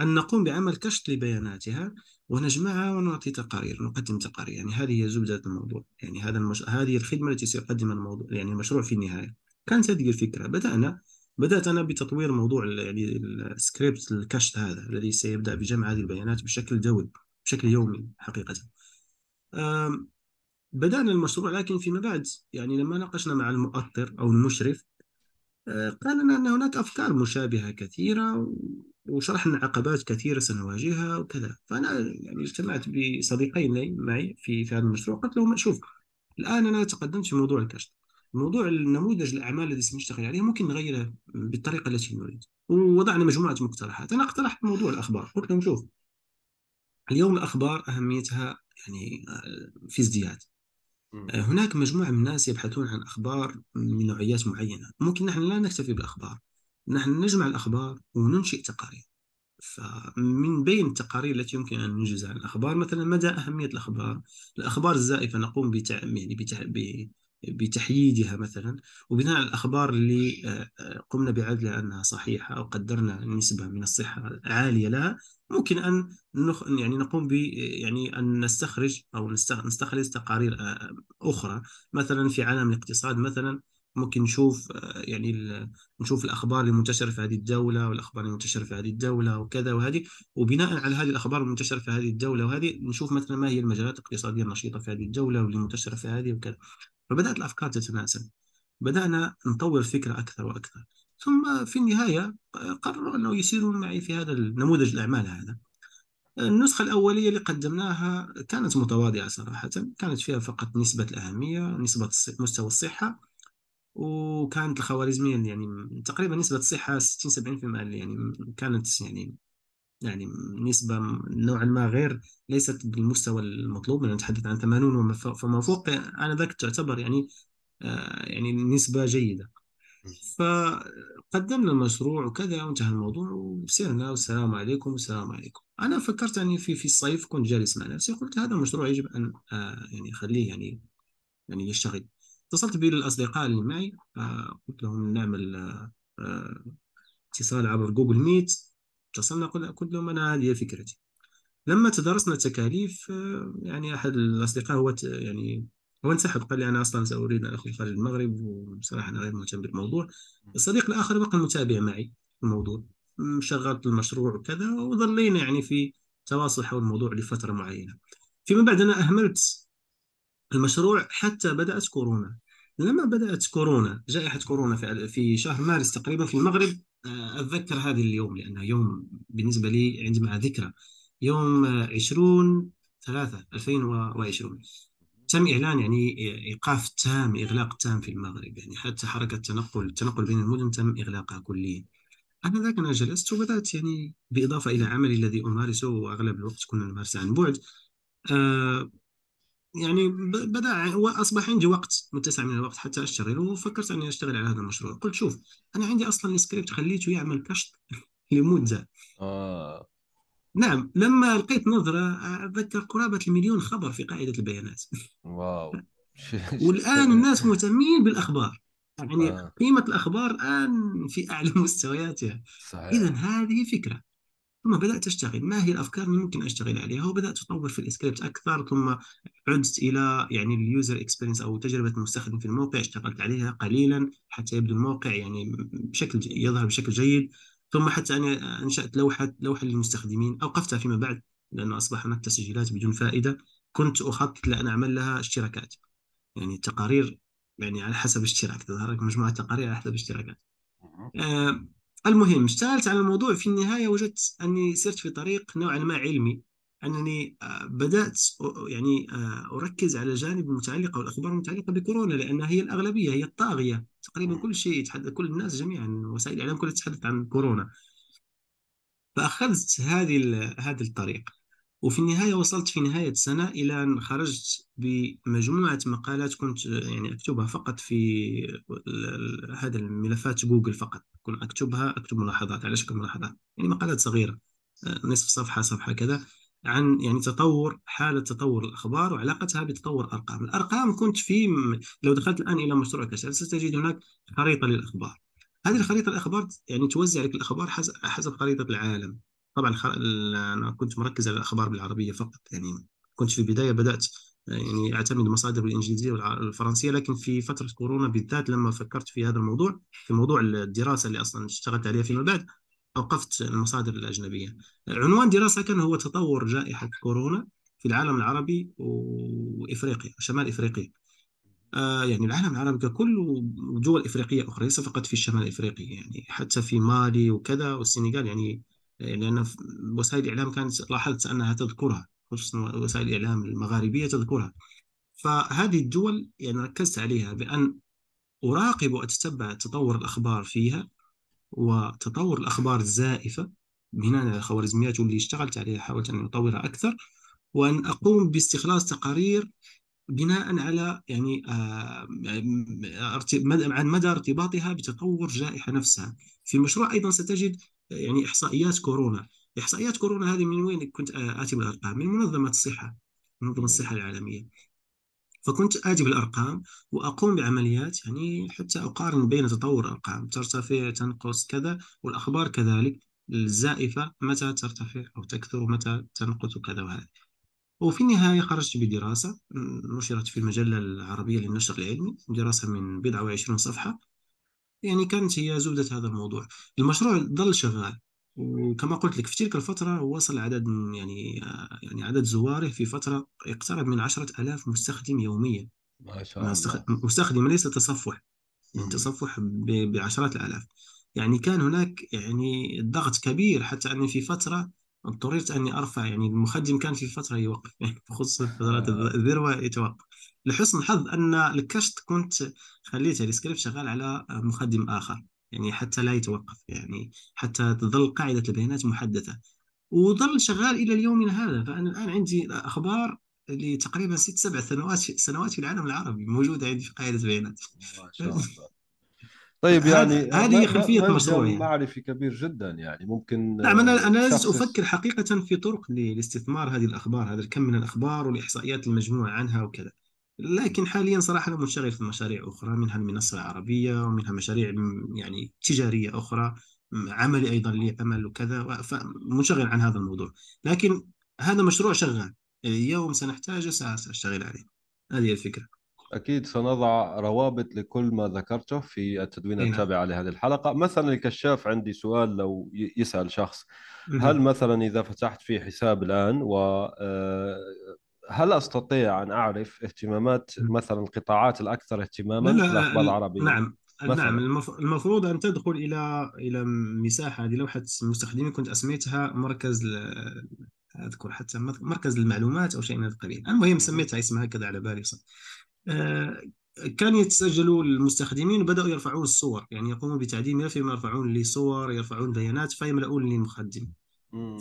أن نقوم بعمل كشط لبياناتها ونجمعها ونعطي تقارير، نقدم تقارير. يعني هذه هي زبدة الموضوع، يعني هذا المش... هذه الخدمة التي سيقدمها الموضوع يعني المشروع في النهاية. كانت هذه الفكرة. بدأنا بدأت أنا بتطوير موضوع يعني السكريبت الكشط هذا الذي سيبدأ بجمع هذه البيانات بشكل دوري بشكل يومي حقيقة. أم... بدأنا المشروع، لكن فيما بعد يعني لما ناقشنا مع المؤطر أو المشرف قال لنا أن هناك أفكار مشابهة كثيرة، وشرحنا عقبات كثيرة سنواجهها وكذا. فأنا يعني اجتمعت بصديقين لي معي في هذا المشروع، قلت لهم شوف الآن أنا تقدمت في موضوع الكشط، موضوع النموذج الأعمال الذي سنشتغل عليه ممكن نغيره بالطريقة التي نريد، ووضعنا مجموعة مقترحات. أنا اقترحت موضوع الأخبار، قلت لهم شوف اليوم الأخبار أهميتها يعني في ازدياد، هناك مجموعة من الناس يبحثون عن أخبار من نوعيات معينة، ممكن نحن لا نكتفي بالأخبار، نحن نجمع الأخبار وننشئ تقارير. فمن بين التقارير التي يمكن أن ننجزها عن الأخبار مثلا مدى أهمية الأخبار، الأخبار الزائفة نقوم بتع... بتع... بتحييدها مثلا، وبناء على الأخبار اللي قمنا بعدلها أنها صحيحة أو قدرنا نسبة من الصحة عالية لها، ممكن أن نخ... يعني نقوم ب يعني أن نستخرج أو نستخلص تقارير أخرى. مثلا في عالم الاقتصاد مثلا ممكن نشوف يعني ال... نشوف الأخبار المنتشرة في هذه الدولة والأخبار المنتشرة في هذه الدولة وكذا وهذه، وبناء على هذه الأخبار المنتشرة في هذه الدولة وهذه نشوف مثلا ما هي المجالات الاقتصادية النشيطة في هذه الدولة واللي منتشرة في هذه وكذا. فبدأت الأفكار تتناسب، بدأنا نطور فكرة أكثر وأكثر، ثم في النهاية قرروا أنه يسيرون معي في هذا النموذج الأعمال هذا. النسخة الأولية اللي قدمناها كانت متواضعة صراحة، كانت فيها فقط نسبة الأهمية، نسبة مستوى الصحة، وكانت الخوارزمية يعني تقريبا نسبة الصحة ستين سبعين بالمئة، يعني كانت يعني يعني نسبة نوعا ما غير ليست بالمستوى المطلوب، يعني نتحدث عن ثمانين وما فما فوق، أنا ذاك تعتبر يعني آه يعني نسبة جيدة. فقدمنا المشروع وكذا وانتهى الموضوع وسيرنا والسلام عليكم والسلام عليكم. أنا فكرت يعني في في الصيف كنت جالس مع نفسي قلت هذا المشروع يجب أن آه يعني خليه يعني يعني يشتغل. اتصلت بالأصدقاء اللي معي، آه قلت لهم نعمل آه آه اتصال عبر جوجل ميت. اتصلنا قلت لهم أنا هذه فكرتي. لما تدارسنا التكاليف يعني أحد الأصدقاء هو يعني هو انسحب، قال لي أنا أصلا سأريد أن أخرج خارج المغرب وصراحة أنا غير مهتم بالموضوع. الصديق الآخر بقى متابع معي الموضوع، شغلت المشروع وكذا، وظلينا يعني في تواصل حول الموضوع لفترة معينة. فيما بعد أنا أهملت المشروع حتى بدأت كورونا. لما بدأت كورونا، جائحة كورونا في في شهر مارس تقريبا في المغرب، أتذكر هذا اليوم لأنه يوم بالنسبة لي عندما أذكره، يوم عشرين ثلاثة ألفين وعشرين تم إعلان يعني إيقاف تام، إغلاق تام في المغرب، يعني حتى حركة التنقل التنقل بين المدن تم إغلاقها كليا. أنا ذاك أنا جلست وبدأت يعني بالإضافة إلى عملي الذي أمارسه وأغلب الوقت كنا نمارسه عن بعد، آه يعني بدأ وأصبح عندي وقت متسع من الوقت حتى أشتغل، وفكرت أني أشتغل على هذا المشروع. قلت شوف أنا عندي أصلاً السكريبت خليته يعمل كشط لمدة آه. نعم، لما لقيت نظرة أتذكر قرابة المليون خبر في قاعدة البيانات. واو والآن الناس مهتمين بالأخبار، يعني آه. قيمة الأخبار الآن في أعلى مستوياتها. إذا هذه فكرة. ثم بدأت أشتغل ما هي الأفكار اللي ممكن أشتغل عليها، وبدأت أطور في السكريبت أكثر، ثم عدت إلى يعني اليوزر إكسبيرينس أو تجربة المستخدم في الموقع، اشتغلت عليها قليلا حتى يبدو الموقع يعني بشكل يظهر بشكل جيد. ثم حتى أنا أنشأت لوحة لوحة للمستخدمين، أوقفتها فيما بعد لأنه أصبح هناك تسجيلات بدون فائدة. كنت أخطط لأن أعمل لها اشتراكات، يعني تقارير يعني على حسب اشتراك، تظهر لك مجموعة تقارير على حسب اشتراكات. أه المهم اشتغلت على الموضوع. في النهاية وجدت أني سرت في طريق نوعا ما علمي، أنني بدأت يعني أركز على جانب المتعلقة والأخبار المتعلقة بكورونا، لأنها هي الأغلبية، هي الطاغية تقريبا. كل شيء يتحدث، كل الناس جميعا وسائل الإعلام كلها تتحدث عن كورونا. فأخذت هذه هذا الطريق، وفي النهاية وصلت في نهاية السنة إلى أن خرجت بمجموعة مقالات كنت يعني أكتبها فقط في هذا الملفات جوجل فقط، كنت أكتبها أكتب ملاحظات على شكل ملاحظات، يعني مقالات صغيرة نصف صفحة صفحة كذا، عن يعني تطور حالة تطور الأخبار وعلاقتها بتطور الأرقام. الأرقام كنت في لو دخلت الآن إلى مشروع كشاف ستجد هناك خريطة للأخبار. هذه الخريطة الأخبار يعني توزع لك الأخبار حسب خريطة العالم. طبعا أنا كنت مركز على الأخبار بالعربية فقط، يعني كنت في البداية بدأت يعني أعتمد مصادر بالإنجليزية والفرنسية، لكن في فترة كورونا بالذات لما فكرت في هذا الموضوع في موضوع الدراسة اللي أصلا اشتغلت عليها فيما بعد، أوقفت المصادر الأجنبية. عنوان دراسة كان هو تطور جائحة كورونا في العالم العربي وإفريقيا، شمال إفريقيا، آه يعني العالم العربي ككل ودول إفريقية أخرى، ليس فقط في الشمال الإفريقي، يعني حتى في مالي وكذا والسنغال، يعني لأن وسائل الإعلام كانت لاحظت أنها تذكرها، خصوصا وسائل الإعلام المغاربية تذكرها. فهذه الدول يعني ركزت عليها بأن أراقب وأتتبع تطور الأخبار فيها وتطور الأخبار الزائفة بناء على الخوارزميات واللي اشتغلت عليها، حاولت أن أطورها أكثر، وأن أقوم باستخلاص تقارير بناء على يعني عن مدى ارتباطها بتطور جائحة نفسها. في المشروع أيضا ستجد يعني إحصائيات كورونا. إحصائيات كورونا هذه من وين كنت آتي بالأرقام؟ من منظمة الصحة، منظمة الصحة العالمية. فكنت آتي بالأرقام وأقوم بعمليات يعني حتى أقارن بين تطور الأرقام، ترتفع تنقص كذا، والأخبار كذلك الزائفة متى ترتفع أو تكثر متى تنقص كذا وهذا. وفي النهاية خرجت بدراسة نشرت في المجلة العربية للنشر العلمي، دراسة من بضع وعشرين صفحة يعني كانت هي زبدة هذا الموضوع. المشروع ظل شغال، وكما قلت لك في تلك الفترة وصل عدد يعني يعني عدد زواره في فترة اقترب من عشرة آلاف مستخدم يوميا. ما شاء الله. مستخدم ليس تصفح، يعني تصفح بعشرات الآلاف. يعني كان هناك يعني ضغط كبير، حتى أني في فترة اضطررت أني أرفع يعني المخدم كان في فترة يوقف، يعني بخصوص فترات الذروة يتوقف. لحسن الحظ أن الكشت كنت خليت السكريبت شغال على مخدم آخر، يعني حتى لا يتوقف، يعني حتى تظل قاعدة البيانات محدثة، وظل شغال إلى يومنا هذا. فأنا الآن عندي أخبار لتقريبا ست سبع سنوات سنوات في العالم العربي موجودة عندي في قاعدة البيانات. ما شاء الله. طيب يعني هذه خلفية مشروعي معرفي كبير جدا، يعني ممكن نعم. أنا أنا لازم أفكر حقيقة في طرق لاستثمار هذه الأخبار، هذا الكم من الأخبار والإحصائيات المجموعة عنها وكذا. لكن حاليا صراحة أنا منشغل في مشاريع أخرى، منها المنصة العربية ومنها مشاريع يعني تجارية أخرى، عملي أيضا لي أمل وكذا، فمنشغل عن هذا الموضوع. لكن هذا مشروع شغال، يوم سنحتاجه سأشتغل عليه، هذه الفكرة. أكيد سنضع روابط لكل ما ذكرته في التدوين التابع لهذه الحلقة. مثلا الكشاف عندي سؤال، لو يسأل شخص هل مثلا إذا فتحت في حساب الآن و هل أستطيع أن أعرف اهتمامات مثلا القطاعات الأكثر اهتماماً في الأخبار العربية؟ نعم مثلاً. نعم المفروض أن تدخل إلى إلى مساحة، هذه لوحة المستخدمين كنت أسميتها مركز ل... أذكر حتى مركز المعلومات أو شيء من هذا القبيل، المهم سميتها اسمها كذا على بالي صح. آه... كان يتسجلوا المستخدمين وبدأوا يرفعون الصور، يعني يقومون بتعديل ملف، يرفعون لي صور، يرفعون بيانات فيملؤون لي المخدم.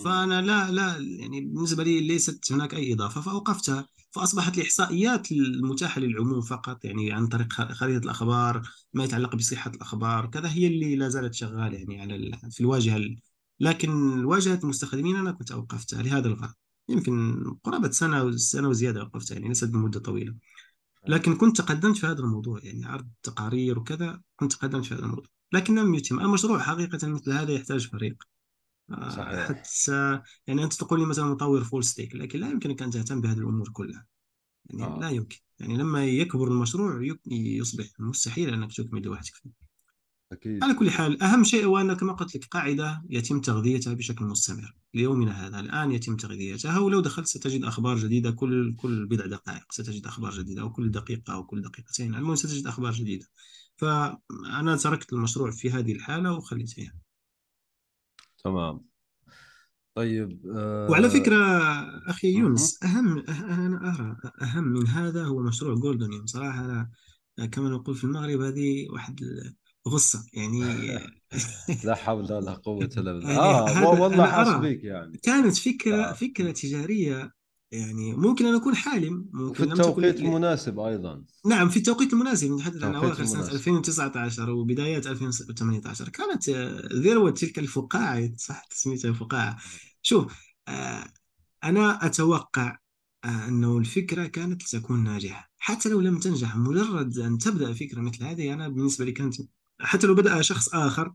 فأنا لا لا يعني بالنسبة لي ليست هناك أي إضافة، فأوقفتها. فأصبحت الإحصائيات المتاحة للعموم فقط، يعني عن طريق خريطة الأخبار، ما يتعلق بصحة الأخبار كذا، هي اللي لا زالت شغالة يعني على في الواجهة ال... لكن واجهة المستخدمين أنا كنت أوقفتها لهذا الغرض، يمكن قرابة سنة سنة وزيادة أوقفتها، يعني ليست بمدة طويلة. لكن كنت تقدمت في هذا الموضوع، يعني عرض تقارير وكذا، كنت تقدمت في هذا الموضوع لكن لم يتم. المشروع حقيقة مثل هذا يحتاج فريق. صحيح. حتى يعني أنت تقول لي مثلا مطور فول ستيك، لكن لا يمكنك أن تهتم بهذه الأمور كلها، يعني آه. لا يمكن، يعني لما يكبر المشروع يصبح مستحيل أنك تكمل لوحدك فيه. أكيد. على كل حال أهم شيء هو أن كما قلت لك قاعدة يتم تغذيتها بشكل مستمر ليومنا هذا. الآن يتم تغذيتها، ولو دخلت ستجد أخبار جديدة كل كل بضع دقائق، ستجد أخبار جديدة، أو كل دقيقة أو كل دقيقتين، المهم ستجد أخبار جديدة. فأنا تركت المشروع في هذه الحالة وخليته يعني. تمام. طيب آه... وعلى فكرة أخي يونس، أهم أنا أرى أهم من هذا هو مشروع جولدونيوم صراحة. أنا كما نقول في المغرب هذه واحد غصة يعني. لا حول ولا قوة إلا بالله. آه والله حاس بيك يعني. كانت فكرة فكرة تجارية، يعني ممكن أن أكون حالم، ممكن في التوقيت المناسب أيضا. نعم في التوقيت المناسب، نتحدث عن أواخر سنة ألفين وتسعة عشر وبدايات ألفين وثمانية عشر، كانت ذروة تلك الفقاعة، صح تسميتها فقاعة. شوف أنا أتوقع أنه الفكرة كانت ستكون ناجحة، حتى لو لم تنجح مجرد أن تبدأ فكرة مثل هذه، أنا بالنسبة لي كانت حتى لو بدأ شخص آخر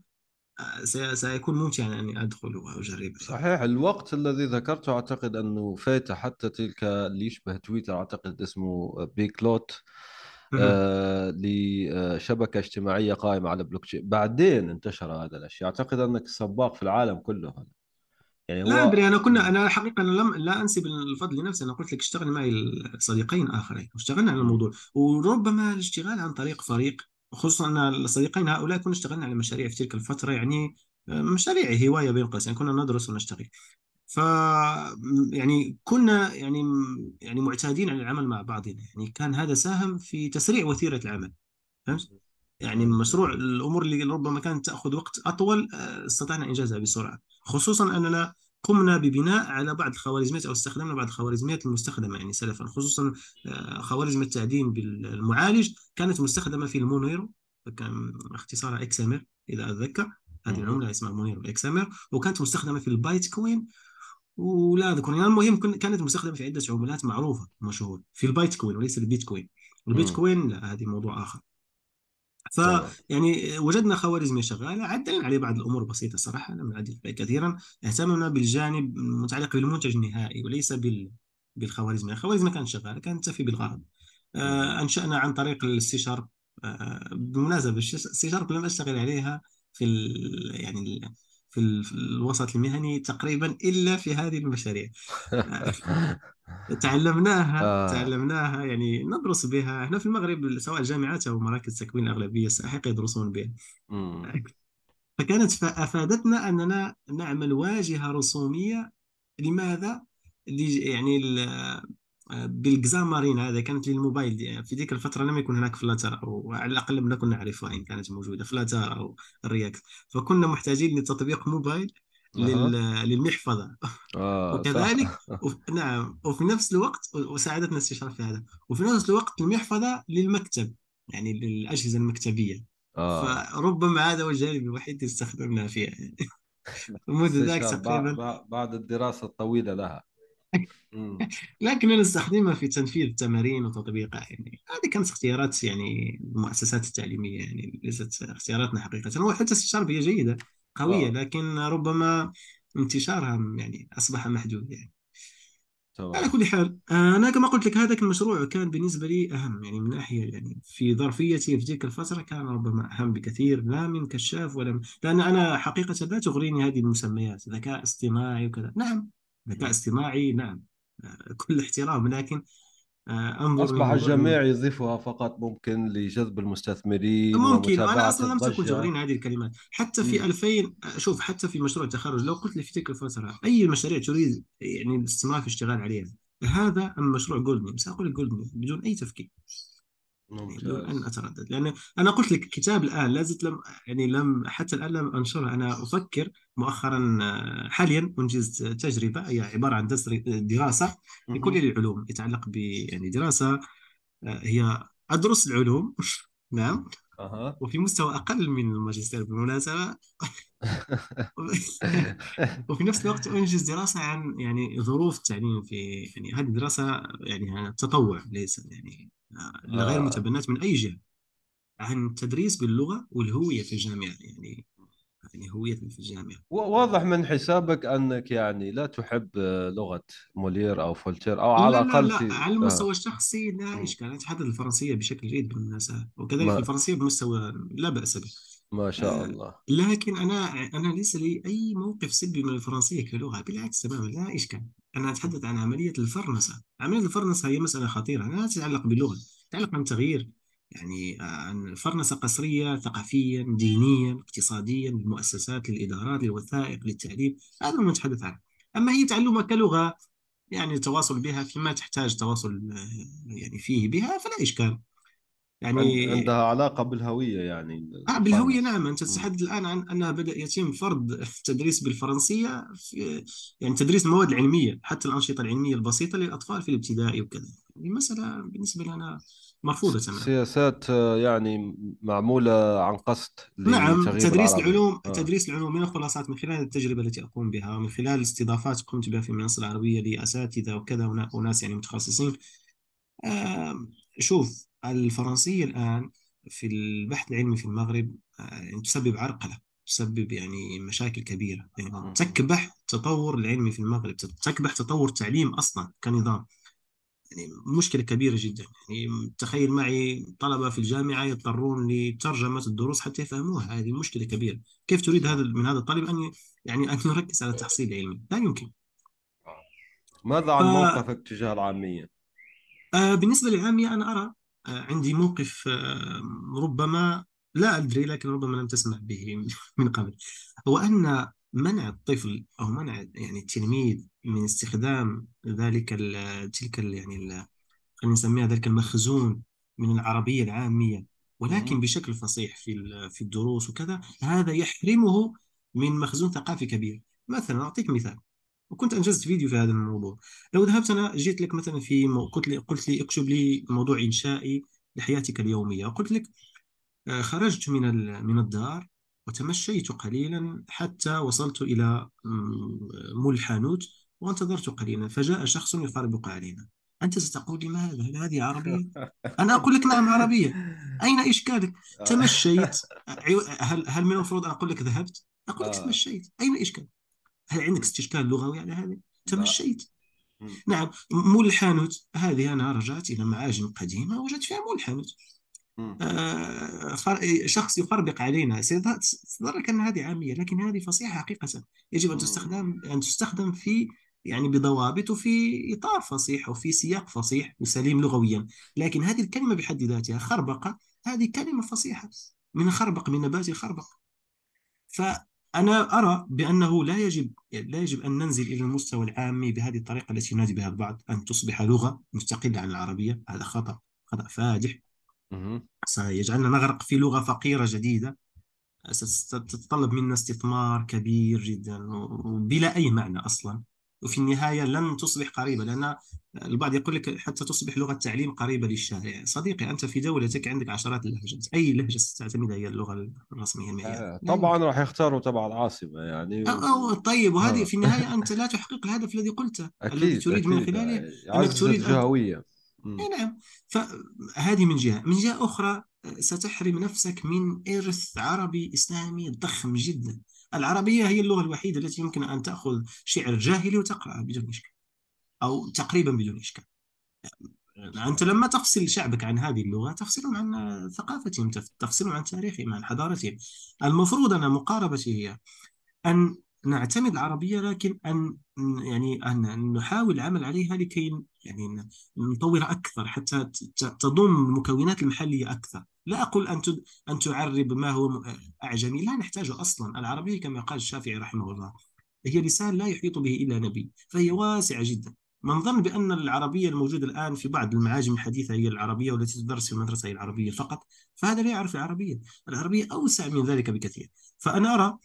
سيكون ممتع أني يعني أدخل وأجرب. صحيح. الوقت الذي ذكرته أعتقد أنه فات، حتى تلك اللي يشبه تويتر أعتقد اسمه بيكلوت آه لشبكة اجتماعية قائمة على بلوكشين، بعدين انتشر هذا الأشياء. أعتقد أنك سباق في العالم كله هذا يعني. لا هو... أدري أنا كنا أنا حقيقة أنا لم لا أنسب الفضل لنفسي، أنا قلت لك اشتغل معي صديقين آخرين واشتغلنا على الموضوع، وربما الاشتغال عن طريق فريق، خصوصا أن الصديقين هؤلاء كنا اشتغلنا على مشاريع في تلك الفترة، يعني مشاريع هواية بين قوسين، يعني كنا ندرس ونشتغل، ف يعني كنا يعني يعني معتادين على العمل مع بعضنا، يعني كان هذا ساهم في تسريع وتيرة العمل. فهمت؟ يعني مشروع الأمور اللي ربما كانت تأخذ وقت أطول استطعنا إنجازها بسرعة، خصوصا أننا قمنا ببناء على بعض الخوارزميات، أو استخدمنا بعض الخوارزميات المستخدمة يعني سلفا، خصوصا خوارزم التعدين بالمعالج كانت مستخدمة في المونيرو، كان اختصارها إكس إم إل إذا أتذكر، هذه العملة اسمها مونيرو إكس إم إل، وكانت مستخدمة في البايت كوين ولا أذكر يعني. المهم كانت مستخدمة في عدة عملات معروفة مشهورة في البايت كوين وليس البيتكوين. مم. والبيتكوين لا، هذه موضوع آخر. تمام. فيعني وجدنا خوارزمية شغالة، عدلنا عليه بعض الأمور بسيطة صراحة، لم نعدل عليه كثيرا، اهتممنا بالجانب المتعلق بالمنتج النهائي وليس بال... بالخوارزمية. الخوارزمية كانت شغالة، كانت تفي بالغرض. آه أنشأنا عن طريق السي شارب. آه بالمناسبة السي شارب لم أشتغل عليها في ال... يعني ال... في, ال... في الوسط المهني تقريبا إلا في هذه المشاريع. تعلمناها آه. تعلمناها يعني ندرس بها. احنا في المغرب سواء الجامعات أو مراكز تكوين الأغلبية الساحقة يدرسون بها. مم. فكانت أفادتنا أننا نعمل واجهة رسومية. لماذا؟ يعني بالجزامارين هذا كانت للموبايل، يعني في ذيك الفترة لم يكن هناك فلاتر، أو على الأقل لم نكن نعرفها إن كانت موجودة، فلاتر أو الرياكت. فكنا محتاجين لتطبيق موبايل آه. للمحفظة آه، وكذلك وف... نعم، وفي نفس الوقت وساعدتنا الاستشراف في هذا، وفي نفس الوقت المحفظة للمكتب، يعني للأجهزة المكتبية آه. فربما هذا هو الجانب الوحيد استخدمناه فيها منذ ذاك تقريبا بعد الدراسة الطويلة لها. لكننا نستخدمها في تنفيذ تمارين وتطبيقها. يعني هذه كانت اختيارات يعني المؤسسات التعليمية، يعني ليست اختياراتنا حقيقة. وحتى الاستشراف هي جيدة قوية، لكن ربما انتشارها يعني أصبح محدود. يعني طبعا. على كل حال أنا كما قلت لك هذاك المشروع كان بالنسبة لي أهم، يعني من ناحية يعني في ظرفيتي في تلك الفترة كان ربما أهم بكثير، لا من كشاف ولا من... لأن أنا حقيقة لا تغريني هذه المسميات، ذكاء اصطناعي وكذا. نعم ذكاء اصطناعي، نعم كل احترام، لكن أنظر أصبح الجميع يضيفها فقط ممكن لجذب المستثمرين. ممكن أنا أصلا لم تكن تغريني هذه الكلمات حتى في ألفين. شوف حتى في مشروع التخرج لو قلت لي في تلك الفترة أي مشاريع تريد يعني الاستمرار في الاشتغال عليها، هذا أم مشروع جولدني، سأقول جولدني بدون أي تفكير، يعني بدون أن أتردد. لأن أنا قلت لك كتاب الآن لازلت لم يعني لم حتى الآن لم أنشره. أنا أفكر مؤخرا حاليا أنجزت تجربة هي عبارة عن دراسة لكل العلوم يتعلق ب يعني دراسة هي أدرس العلوم نعم أه. وفي مستوى أقل من الماجستير بالمناسبة وفي نفس الوقت أنجز دراسة عن يعني ظروف التعليم في يعني هذه الدراسة يعني تطوع ليس يعني غير متبنات من أي جهة، عن التدريس باللغة والهوية في الجامعة، يعني يعني هوية في الجامعة. واضح من حسابك أنك يعني لا تحب لغة مولير أو فولتير أو على الأقل لا, لا, لا على المستوى آه. الشخصي لا إشكال. أتحدث الفرنسية بشكل جيد بالمناسبة، وكذلك ما. الفرنسية بمستوى لا بأس به ما شاء الله. آه لكن أنا أنا ليس لي أي موقف سلبي من الفرنسية كلغة، بالعكس تماما لا إشكال. أنا أتحدث عن عملية الفرنسة. عملية الفرنسة هي مسألة خطيرة، لا تتعلق باللغة، تتعلق عن تغيير يعني عن فرنسة قصرية ثقافيا دينيا اقتصاديا للمؤسسات للإدارات للوثائق للتعليم، هذا ما نتحدث عنه. أما هي تعلمها كلغة يعني التواصل بها فيما تحتاج تواصل يعني فيه بها فلا إشكال، يعني عندها علاقة بالهوية يعني آه بالهوية. نعم أنت تتحدث الآن عن أنها بدأ يتم فرض التدريس بالفرنسية في يعني تدريس المواد العلمية حتى الأنشطة العلمية البسيطة للأطفال في الابتدائي وكذا. يعني مسألة بالنسبة لنا مرفوضة تماما. سياسات يعني معمولة عن قصد. نعم تدريس العربي. العلوم آه. تدريس العلوم من الخلاصات من خلال التجربة التي أقوم بها، من خلال الاستضافات قمت بها في المنصة العربية لأساتذة وكذا وناس يعني متخصصين. آه شوف الفرنسية الآن في البحث العلمي في المغرب يعني تسبب عرقلة، تسبب يعني مشاكل كبيرة، يعني تكبح تطور العلمي في المغرب، تكبح تطور التعليم أصلا كنظام، يعني مشكلة كبيرة جدا. يعني تخيل معي طلبة في الجامعة يضطرون لترجمة الدروس حتى يفهموها، هذه مشكلة كبيرة. كيف تريد هذا من هذا الطالب أن يعني أن يركز على التحصيل العلمي؟ لا يمكن. ماذا عن ف... موقفك تجاه العامية؟ آه بالنسبة للعامية أنا أرى عندي موقف ربما لا أدري لكن ربما لم تسمع به من قبل، هو أن منع الطفل أو منع يعني التلميذ من استخدام ذلك ال تلك ال يعني ال خلينا نسميها ذلك المخزون من العربية العامية ولكن بشكل فصيح في في الدروس وكذا، هذا يحرمه من مخزون ثقافي كبير. مثلا أعطيك مثال، وكنت أنجزت فيديو في هذا الموضوع. لو ذهبت أنا جيت لك مثلا في مو... قلت لي قلت لي اكتب لي موضوع إنشائي لحياتك اليومية، قلت لك خرجت من ال... من الدار وتمشيت قليلا حتى وصلت إلى مول الحانوت وانتظرت قليلا فجاء شخص يخربق علينا، أنت ستقول ما هذا؟ هل هذه عربية؟ أنا أقول لك نعم عربية. أين إشكالك؟ تمشيت. هل هل من المفروض أن أقول لك ذهبت؟ أقول لك تمشيت. أين الإشكال؟ هل عندك استشكال لغوي على هذا؟ تمشيت. نعم. مول الحانوت هذه، أنا رجعت إلى معاجم قديمة وجدت فيها مول الحانوت. شخص يفربق علينا، ستدرك أن هذه عامية، لكن هذه فصيحة حقيقة يجب أن تستخدم أن تستخدم في يعني بضوابط وفي إطار فصيح وفي سياق فصيح وسليم لغويا. لكن هذه الكلمة بحد ذاتها خربقة، هذه كلمة فصيحة من خربق، من نبات الخربق. فأنا أرى بأنه لا يجب لا يجب أن ننزل إلى المستوى العامي بهذه الطريقة التي ينادي بها البعض، أن تصبح لغة مستقلة عن العربية. هذا خطأ خطأ فادح، سيجعلنا نغرق في لغة فقيرة جديدة ستتطلب منا استثمار كبير جدا وبلا أي معنى أصلا، وفي النهاية لن تصبح قريبة. لأن البعض يقول لك حتى تصبح لغة تعليم قريبة للشارع. صديقي، أنت في دولتك عندك عشرات اللهجات، أي لهجة ستعتمدها هي اللغة الرسمية المعيار؟ طبعا راح يختاروا تبع العاصمة يعني و... أو طيب، وهذه في النهاية أنت لا تحقق الهدف الذي قلته، الذي تريد أكيد من خلاله أنك تريد جهوية. نعم. فهذه من جهة. من جهة أخرى ستحرم نفسك من إرث عربي إسلامي ضخم جدا. العربية هي اللغة الوحيدة التي يمكن أن تأخذ شعر جاهلي وتقرأه بدون إشكال أو تقريبا بدون إشكال. أنت لما تفصل شعبك عن هذه اللغة تفصلهم عن ثقافتهم، تفصلهم عن تاريخهم، عن حضارتهم. المفروض أن مقاربتي هي أن نعتمد العربية، لكن أن يعني أن نحاول العمل عليها لكي يعني نطور أكثر حتى تضم المكونات المحلية أكثر. لا أقول أن أن تعرب ما هو أعجمي، لا نحتاجه أصلا. العربية كما قال الشافعي رحمه الله هي لسان لا يحيط به إلا نبي، فهي واسعة جدا. من ظن بأن العربية الموجودة الآن في بعض المعاجم الحديثة هي العربية والتي تدرس في المدرسة هي العربية فقط، فهذا لا يعرف العربية. العربية أوسع من ذلك بكثير. فأنا أرى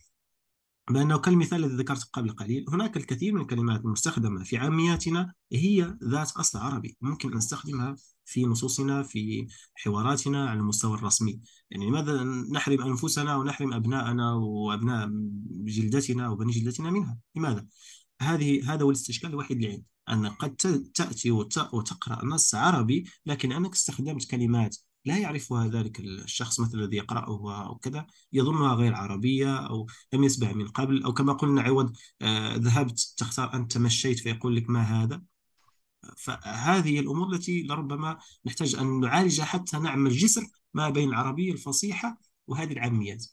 بأنه كالمثال الذي ذكرت قبل قليل، هناك الكثير من الكلمات المستخدمة في عامياتنا هي ذات أصل عربي، ممكن أن نستخدمها في نصوصنا، في حواراتنا على المستوى الرسمي. يعني لماذا نحرم أنفسنا ونحرم أبناءنا وأبناء جلدتنا وبني جلدتنا منها؟ لماذا؟ هذه هذا هو الاستشكال الوحيد اللي عندي، أن قد تأتي وتقرأ نص عربي لكن أنك استخدمت كلمات لا يعرفها ذلك الشخص مثل الذي يقرأها أو كذا، يظنها غير عربية أو لم يسمع من قبل، أو كما قلنا عوض آه ذهبت تختار أن تمشيت فيقول لك ما هذا. فهذه الأمور التي لربما نحتاج أن نعالجها حتى نعمل جسر ما بين العربية الفصيحة وهذه العاميات.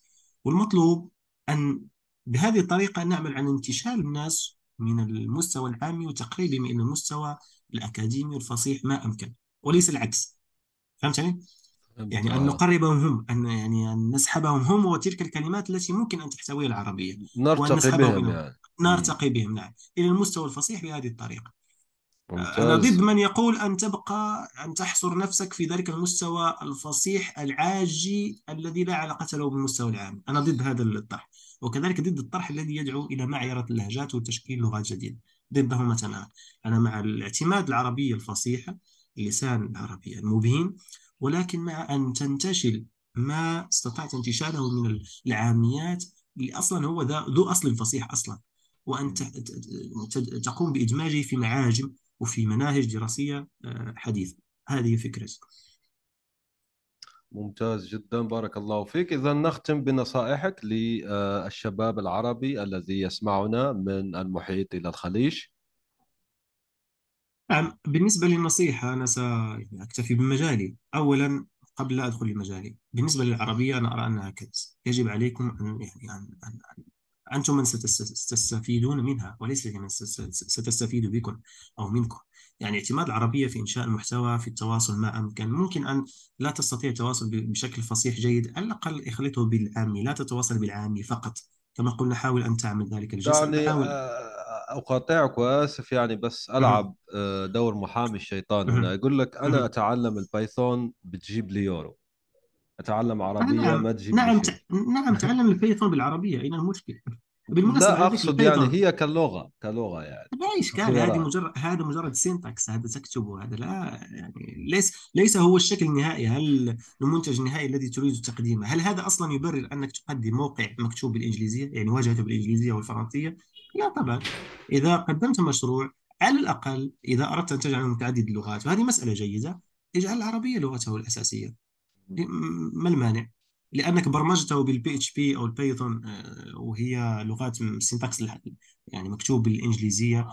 والمطلوب أن بهذه الطريقة نعمل عن انتشال الناس من المستوى العامي وتقريبهم إلى المستوى الأكاديمي الفصيح ما أمكن، وليس العكس. فهمتني؟ يعني أن نقربهم هم، أن يعني أن نسحبهم هم وتلك الكلمات التي ممكن أن تحتويها العربية، نرتقي بهم يعني. نرتقي بهم نعم إلى المستوى الفصيح بهذه الطريقة. ممتاز. أنا ضد من يقول أن تبقى أن تحصر نفسك في ذلك المستوى الفصيح العاجي الذي لا علاقة له بالمستوى العام. أنا ضد هذا الطرح، وكذلك ضد الطرح الذي يدعو إلى معايرة اللهجات وتشكيل لغات جديدة. ضدهما تماما. أنا مع الاعتماد العربية الفصيحة، اللسان العربي المبين، ولكن مع أن تنتشل ما استطعت انتشاله من العاميات اللي أصلا هو ذو أصل فصيح أصلا، وأن تقوم بإدماجه في معاجم وفي مناهج دراسية حديثة. هذه فكرتي. ممتاز جدا، بارك الله فيك. إذا نختم بنصائحك للشباب العربي الذي يسمعنا من المحيط إلى الخليج. بالنسبة للنصيحة أنا سأكتفي بمجالي. أولا قبل لا أدخل لمجالي، بالنسبة للعربية أنا أرى أنها كنز، يجب عليكم أن يعني أن أن أنتم من ستستفيدون منها وليس من ستستفيد بكم أو منكم. يعني اعتماد العربية في إنشاء المحتوى، في التواصل ما أمكن. ممكن أن لا تستطيع التواصل بشكل فصيح جيد، على الأقل اخلطه بالعامي، لا تتواصل بالعامي فقط. كما قلنا حاول أن تعمل ذلك الجسد. أقاطعك وآسف يعني، بس ألعب دور محامي الشيطان هنا. يقول لك أنا أتعلم البايثون بتجيب لي يورو، أتعلم عربية نعم. ما تجيب نعم شيء. نعم تعلم البايثون بالعربية، أين المشكلة؟ لا أقصد يعني هي كلغة كلغة يعني لا إشكال. هذه مجرد هذا مجرد سينتاكس، هذا تكتبه، هذا لا يعني ليس ليس هو الشكل النهائي، هل المنتج النهائي الذي تريد تقديمه. هل هذا أصلا يبرر أنك تقدم موقع مكتوب بالإنجليزية، يعني واجهته بالإنجليزية والفرنسية؟ لا طبعا. إذا قدمت مشروع على الأقل إذا أردت أن تجعله متعدد اللغات، وهذه مسألة جيدة، اجعل العربية لغته الأساسية، ما المانع؟ لأنك برمجته بالبي اتش بي أو البايثون وهي لغات سينتاكس يعني مكتوب بالإنجليزية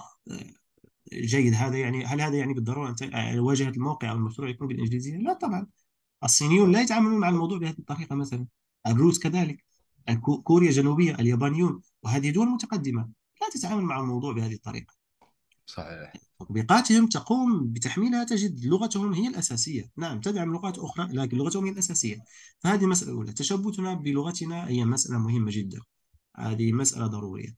جيد. هذا يعني هل هذا يعني بالضرورة أن واجهة الموقع أو المشروع يكون بالإنجليزية؟ لا طبعا، الصينيون لا يتعاملون مع الموضوع بهذه الطريقة مثلا، الروس كذلك، كوريا الجنوبية، اليابانيون، وهذه دول متقدمة لا تتعامل مع الموضوع بهذه الطريقة. صحيح. تطبيقاتهم تقوم بتحميلها، تجد لغتهم هي الأساسية، نعم تدعم لغات أخرى لكن لغتهم هي الأساسية. فهذه مسألة أولى، تشبثنا بلغتنا هي مسألة مهمة جدا، هذه مسألة ضرورية.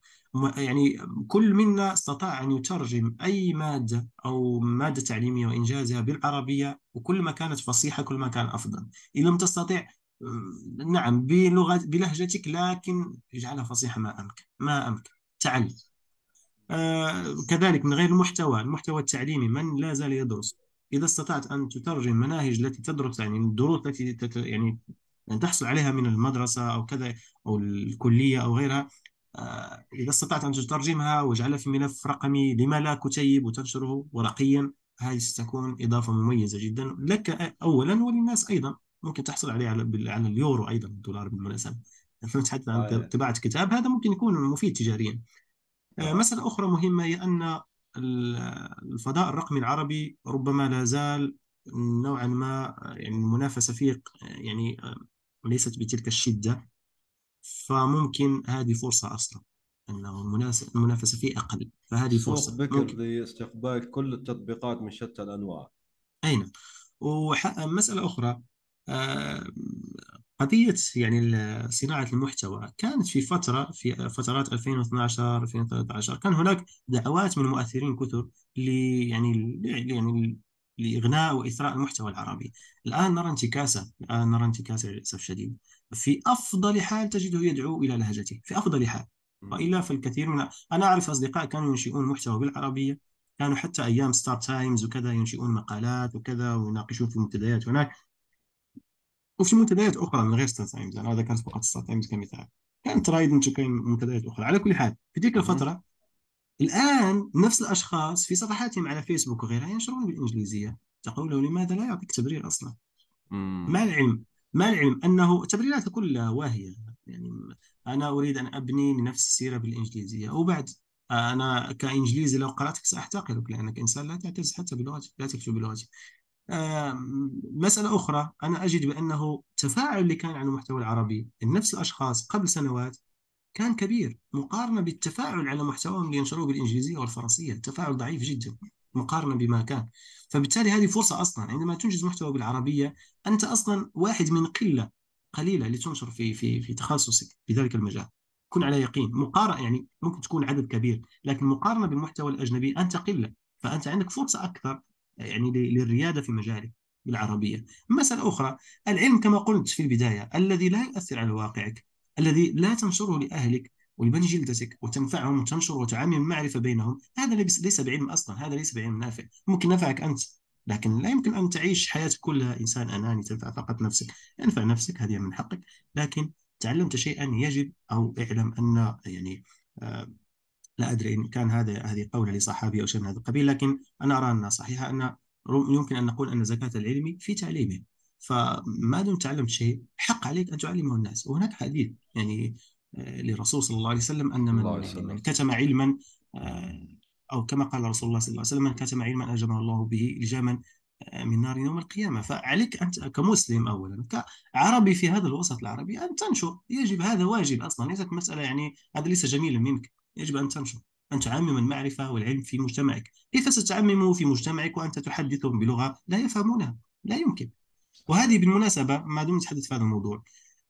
يعني كل منا استطاع أن يترجم أي مادة أو مادة تعليمية وإنجازها بالعربية، وكل ما كانت فصيحة كل ما كان أفضل. إن لم تستطع نعم بلغة بلهجتك، لكن اجعلها فصيحة ما أمكن ما أمكن تعلم. آه كذلك من غير المحتوى، المحتوى التعليمي، من لا زال يدرس، إذا استطعت أن تترجم مناهج التي تدرس يعني الدروس التي تت... يعني أن تحصل عليها من المدرسة أو كذا أو الكلية أو غيرها، آه إذا استطعت أن تترجمها واجعلها في ملف رقمي، لما لا كتيب وتنشره ورقيا، هذه ستكون إضافة مميزة جدا لك أولا وللناس أيضا. ممكن تحصل عليه على على اليورو أيضا، الدولار بالمناسبة، حتى عن طباعة كتاب، هذا ممكن يكون مفيد تجاريا. مسألة أخرى مهمة هي أن الفضاء الرقمي العربي ربما لا زال نوعا ما يعني المنافسة فيه يعني ليست بتلك الشدة، فممكن هذه فرصة أصلا أنه المنافسة فيه أقل، فهذه فرصة بكر لاستقبال كل التطبيقات من شتى الأنواع. أين ومسألة أخرى قضية يعني صناعة المحتوى، كانت في فترة في فترات ألفين واثني عشر ألفين وثلاثة عشر كان هناك دعوات من مؤثرين كثر ل يعني يعني لإغناء وإثراء المحتوى العربي. الآن نرى انتكاسة، الآن نرى انتكاسة للأسف الشديد. في أفضل حال تجده يدعو إلى لهجته، في أفضل حال، وإلا فالكثير من أنا أعرف أصدقاء كانوا ينشئون محتوى بالعربية، كانوا حتى أيام ستار تايمز وكذا ينشئون مقالات وكذا ويناقشون في المنتديات هناك وفي منتديات أخرى من غير ستار تايمز. أنا هذا كانت فقط ستار تايمز كمثال، كانت رايدن وكاين منتديات أخرى. على كل حال في تلك الفترة، الآن نفس الأشخاص في صفحاتهم على فيسبوك وغيرها ينشرون بالإنجليزية، تقول له لماذا لا يعطيك تبرير أصلا؟ ما العلم ما العلم أنه تبريرات كلها واهية. يعني أنا أريد أن أبني لنفسي سيرة بالإنجليزية، وبعد أنا كإنجليزي لو قرأتك سأحتقرك لأنك إنسان لا تعتز حتى بلغتك، لا تكتب بلغتك. آه، مسألة أخرى، أنا أجد بأنه التفاعل اللي كان عن المحتوى العربي نفس الأشخاص قبل سنوات كان كبير مقارنة بالتفاعل على محتواهم اللي ينشروه بالإنجليزية والفرنسية، التفاعل ضعيف جدا مقارنة بما كان. فبالتالي هذه فرصة أصلا، عندما تنجز محتوى بالعربية أنت أصلا واحد من قلة قليلة اللي تنشر في في في تخصصك في ذلك المجال. كن على يقين، مقارنة يعني ممكن تكون عدد كبير لكن مقارنة بالمحتوى الأجنبي أنت قلة، فأنت عندك فرصة أكثر يعني للريادة في مجالك بالعربية. مسألة أخرى، العلم كما قلت في البداية الذي لا يؤثر على واقعك، الذي لا تنشره لأهلك ولبني جلدتك وتنفعهم وتنشر وتعمم المعرفة بينهم، هذا ليس بعلم أصلا، هذا ليس بعلم نافع. ممكن نفعك أنت لكن لا يمكن أن تعيش حياتك كلها إنسان أناني تنفع فقط نفسك. انفع نفسك، هذه من حقك، لكن تعلمت شيئا يجب أو اعلم أن يعني آه لا أدري إن كان هذا هذه قولة لصحابي أو شيء من هذا القبيل، لكن أنا أرى أنها صحيحة، أن يمكن أن نقول أن زكاة العلم في تعليمه. فما دمت تعلمت شيء حق عليك أن تعلمه الناس. وهناك حديث يعني للرسول صلى الله عليه وسلم أن من, من كتم علما، أو كما قال رسول الله صلى الله عليه وسلم، من كتم علما أجمع الله به لجاما من نار يوم القيامة. فعليك أنت كمسلم أولا كعربي في هذا الوسط العربي أن تنشر، يجب، هذا واجب أصلا، ليست مسألة يعني هذا ليس جميلا منك، يجب أن تنشر، أن تعمم المعرفة والعلم في مجتمعك. كيف ستعممه في مجتمعك وأنت تحدثهم بلغة لا يفهمونها؟ لا يمكن. وهذه بالمناسبة ما دمنا نتحدث في هذا الموضوع،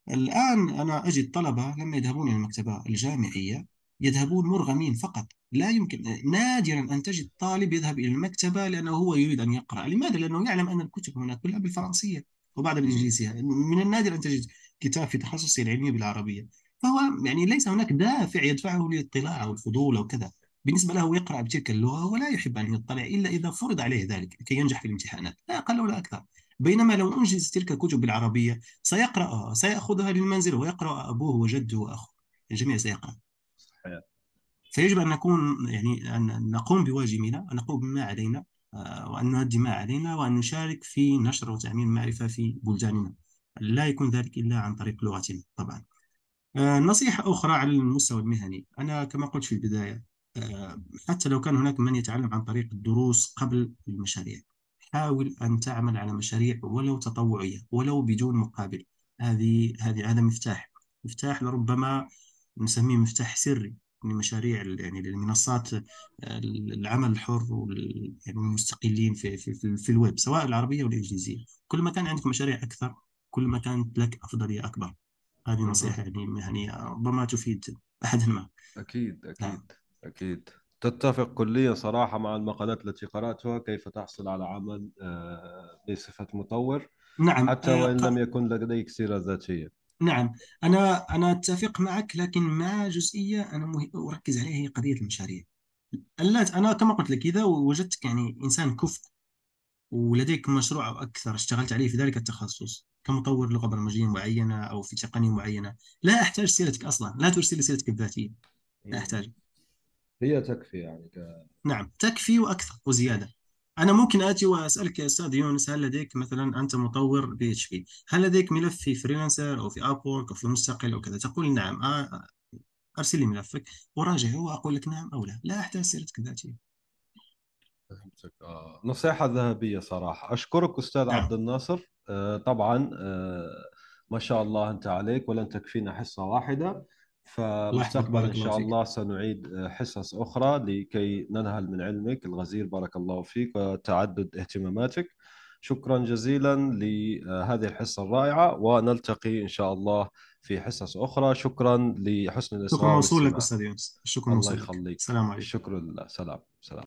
الآن أنا أجد طلبة لما يذهبون إلى المكتبة الجامعية يذهبون مرغمين فقط، لا يمكن، نادرا أن تجد طالب يذهب إلى المكتبة لأنه هو يريد أن يقرأ. لماذا؟ لأنه يعلم أن الكتب هناك كلها بالفرنسية وبعضها بالإنجليزية، من النادر أن تجد كتاب في تخصصه العلمي بالعربية. فهو يعني ليس هناك دافع يدفعه للاطلاع أو الفضول أو كذا، بالنسبة له يقرأ بتلك اللغة ولا يحب أن يطلع إلا إذا فرض عليه ذلك كي ينجح في الامتحانات، لا أقل ولا أكثر. بينما لو أنجز تلك الكتب بالعربية سيقرأها، سيأخذها للمنزل ويقرأ أبوه وجده وأخوه، الجميع سيقرأ. فيجب أن نكون يعني أن نقوم بواجبنا، أن نقوم بما علينا، وأن نؤدي ما علينا، وأن نشارك في نشر وتعميم المعرفة في بلداننا، لا يكون ذلك إلا عن طريق لغتنا طبعا. نصيحة أخرى على المستوى المهني، أنا كما قلت في البداية حتى لو كان هناك من يتعلم عن طريق الدروس قبل المشاريع، حاول أن تعمل على مشاريع ولو تطوعية ولو بدون مقابل. هذه هذه هذا مفتاح مفتاح لربما نسميه مفتاح سري لمشاريع يعني للمنصات العمل الحر والمستقلين في في في الويب سواء العربية والإنجليزية. كل ما كان عندك مشاريع أكثر كل ما كانت لك أفضلية أكبر. هذه نصيحة يعني مهنية ربما تفيد أحدهما. أكيد أكيد نعم. أكيد تتفق كليا صراحة مع المقالات التي قرأتها، كيف تحصل على عمل بصفة مطور نعم حتى وإن لم يكن لديك سيرة ذاتية. نعم أنا أنا أتفق معك، لكن مع جزئية أنا أركز عليها هي قضية المشاريع. أنا كما قلت لك إذا وجدتك يعني إنسان كفء ولديك مشروع أو أكثر اشتغلت عليه في ذلك التخصص كمطور لغة برمجية معينة أو في تقنية معينة، لا أحتاج سيرتك أصلا، لا ترسل سيرتك الذاتية، لا أحتاج، هي تكفي يعني ك... نعم تكفي وأكثر وزيادة. أنا ممكن آتي وأسألك يا أستاذ يونس، هل لديك مثلا أنت مطور بي اتش بي، هل لديك ملف في فريلانسر أو في أبورك أو في مستقل أو كذا؟ تقول نعم، أرسل لي ملفك وراجعه وأقول لك نعم أو لا، لا أحتاج سيرتك الذاتية. آه. نصيحة ذهبية صراحة. أشكرك أستاذ نعم. عبد الناصر. آه طبعا آه ما شاء الله أنت عليك ولن تكفينا حصة واحدة، فمستقبلا إن شاء الله سنعيد حصص أخرى لكي ننهل من علمك الغزير، بارك الله فيك وتعدد اهتماماتك. شكرا جزيلا لهذه الحصة الرائعة، ونلتقي إن شاء الله في حصص أخرى. شكرا لحسن الإصغاء. شكرا وصولك أستاذ يونس. شكرا وصولك. الله يخليك. السلام عليكم. شكرا لله. سلام سلام.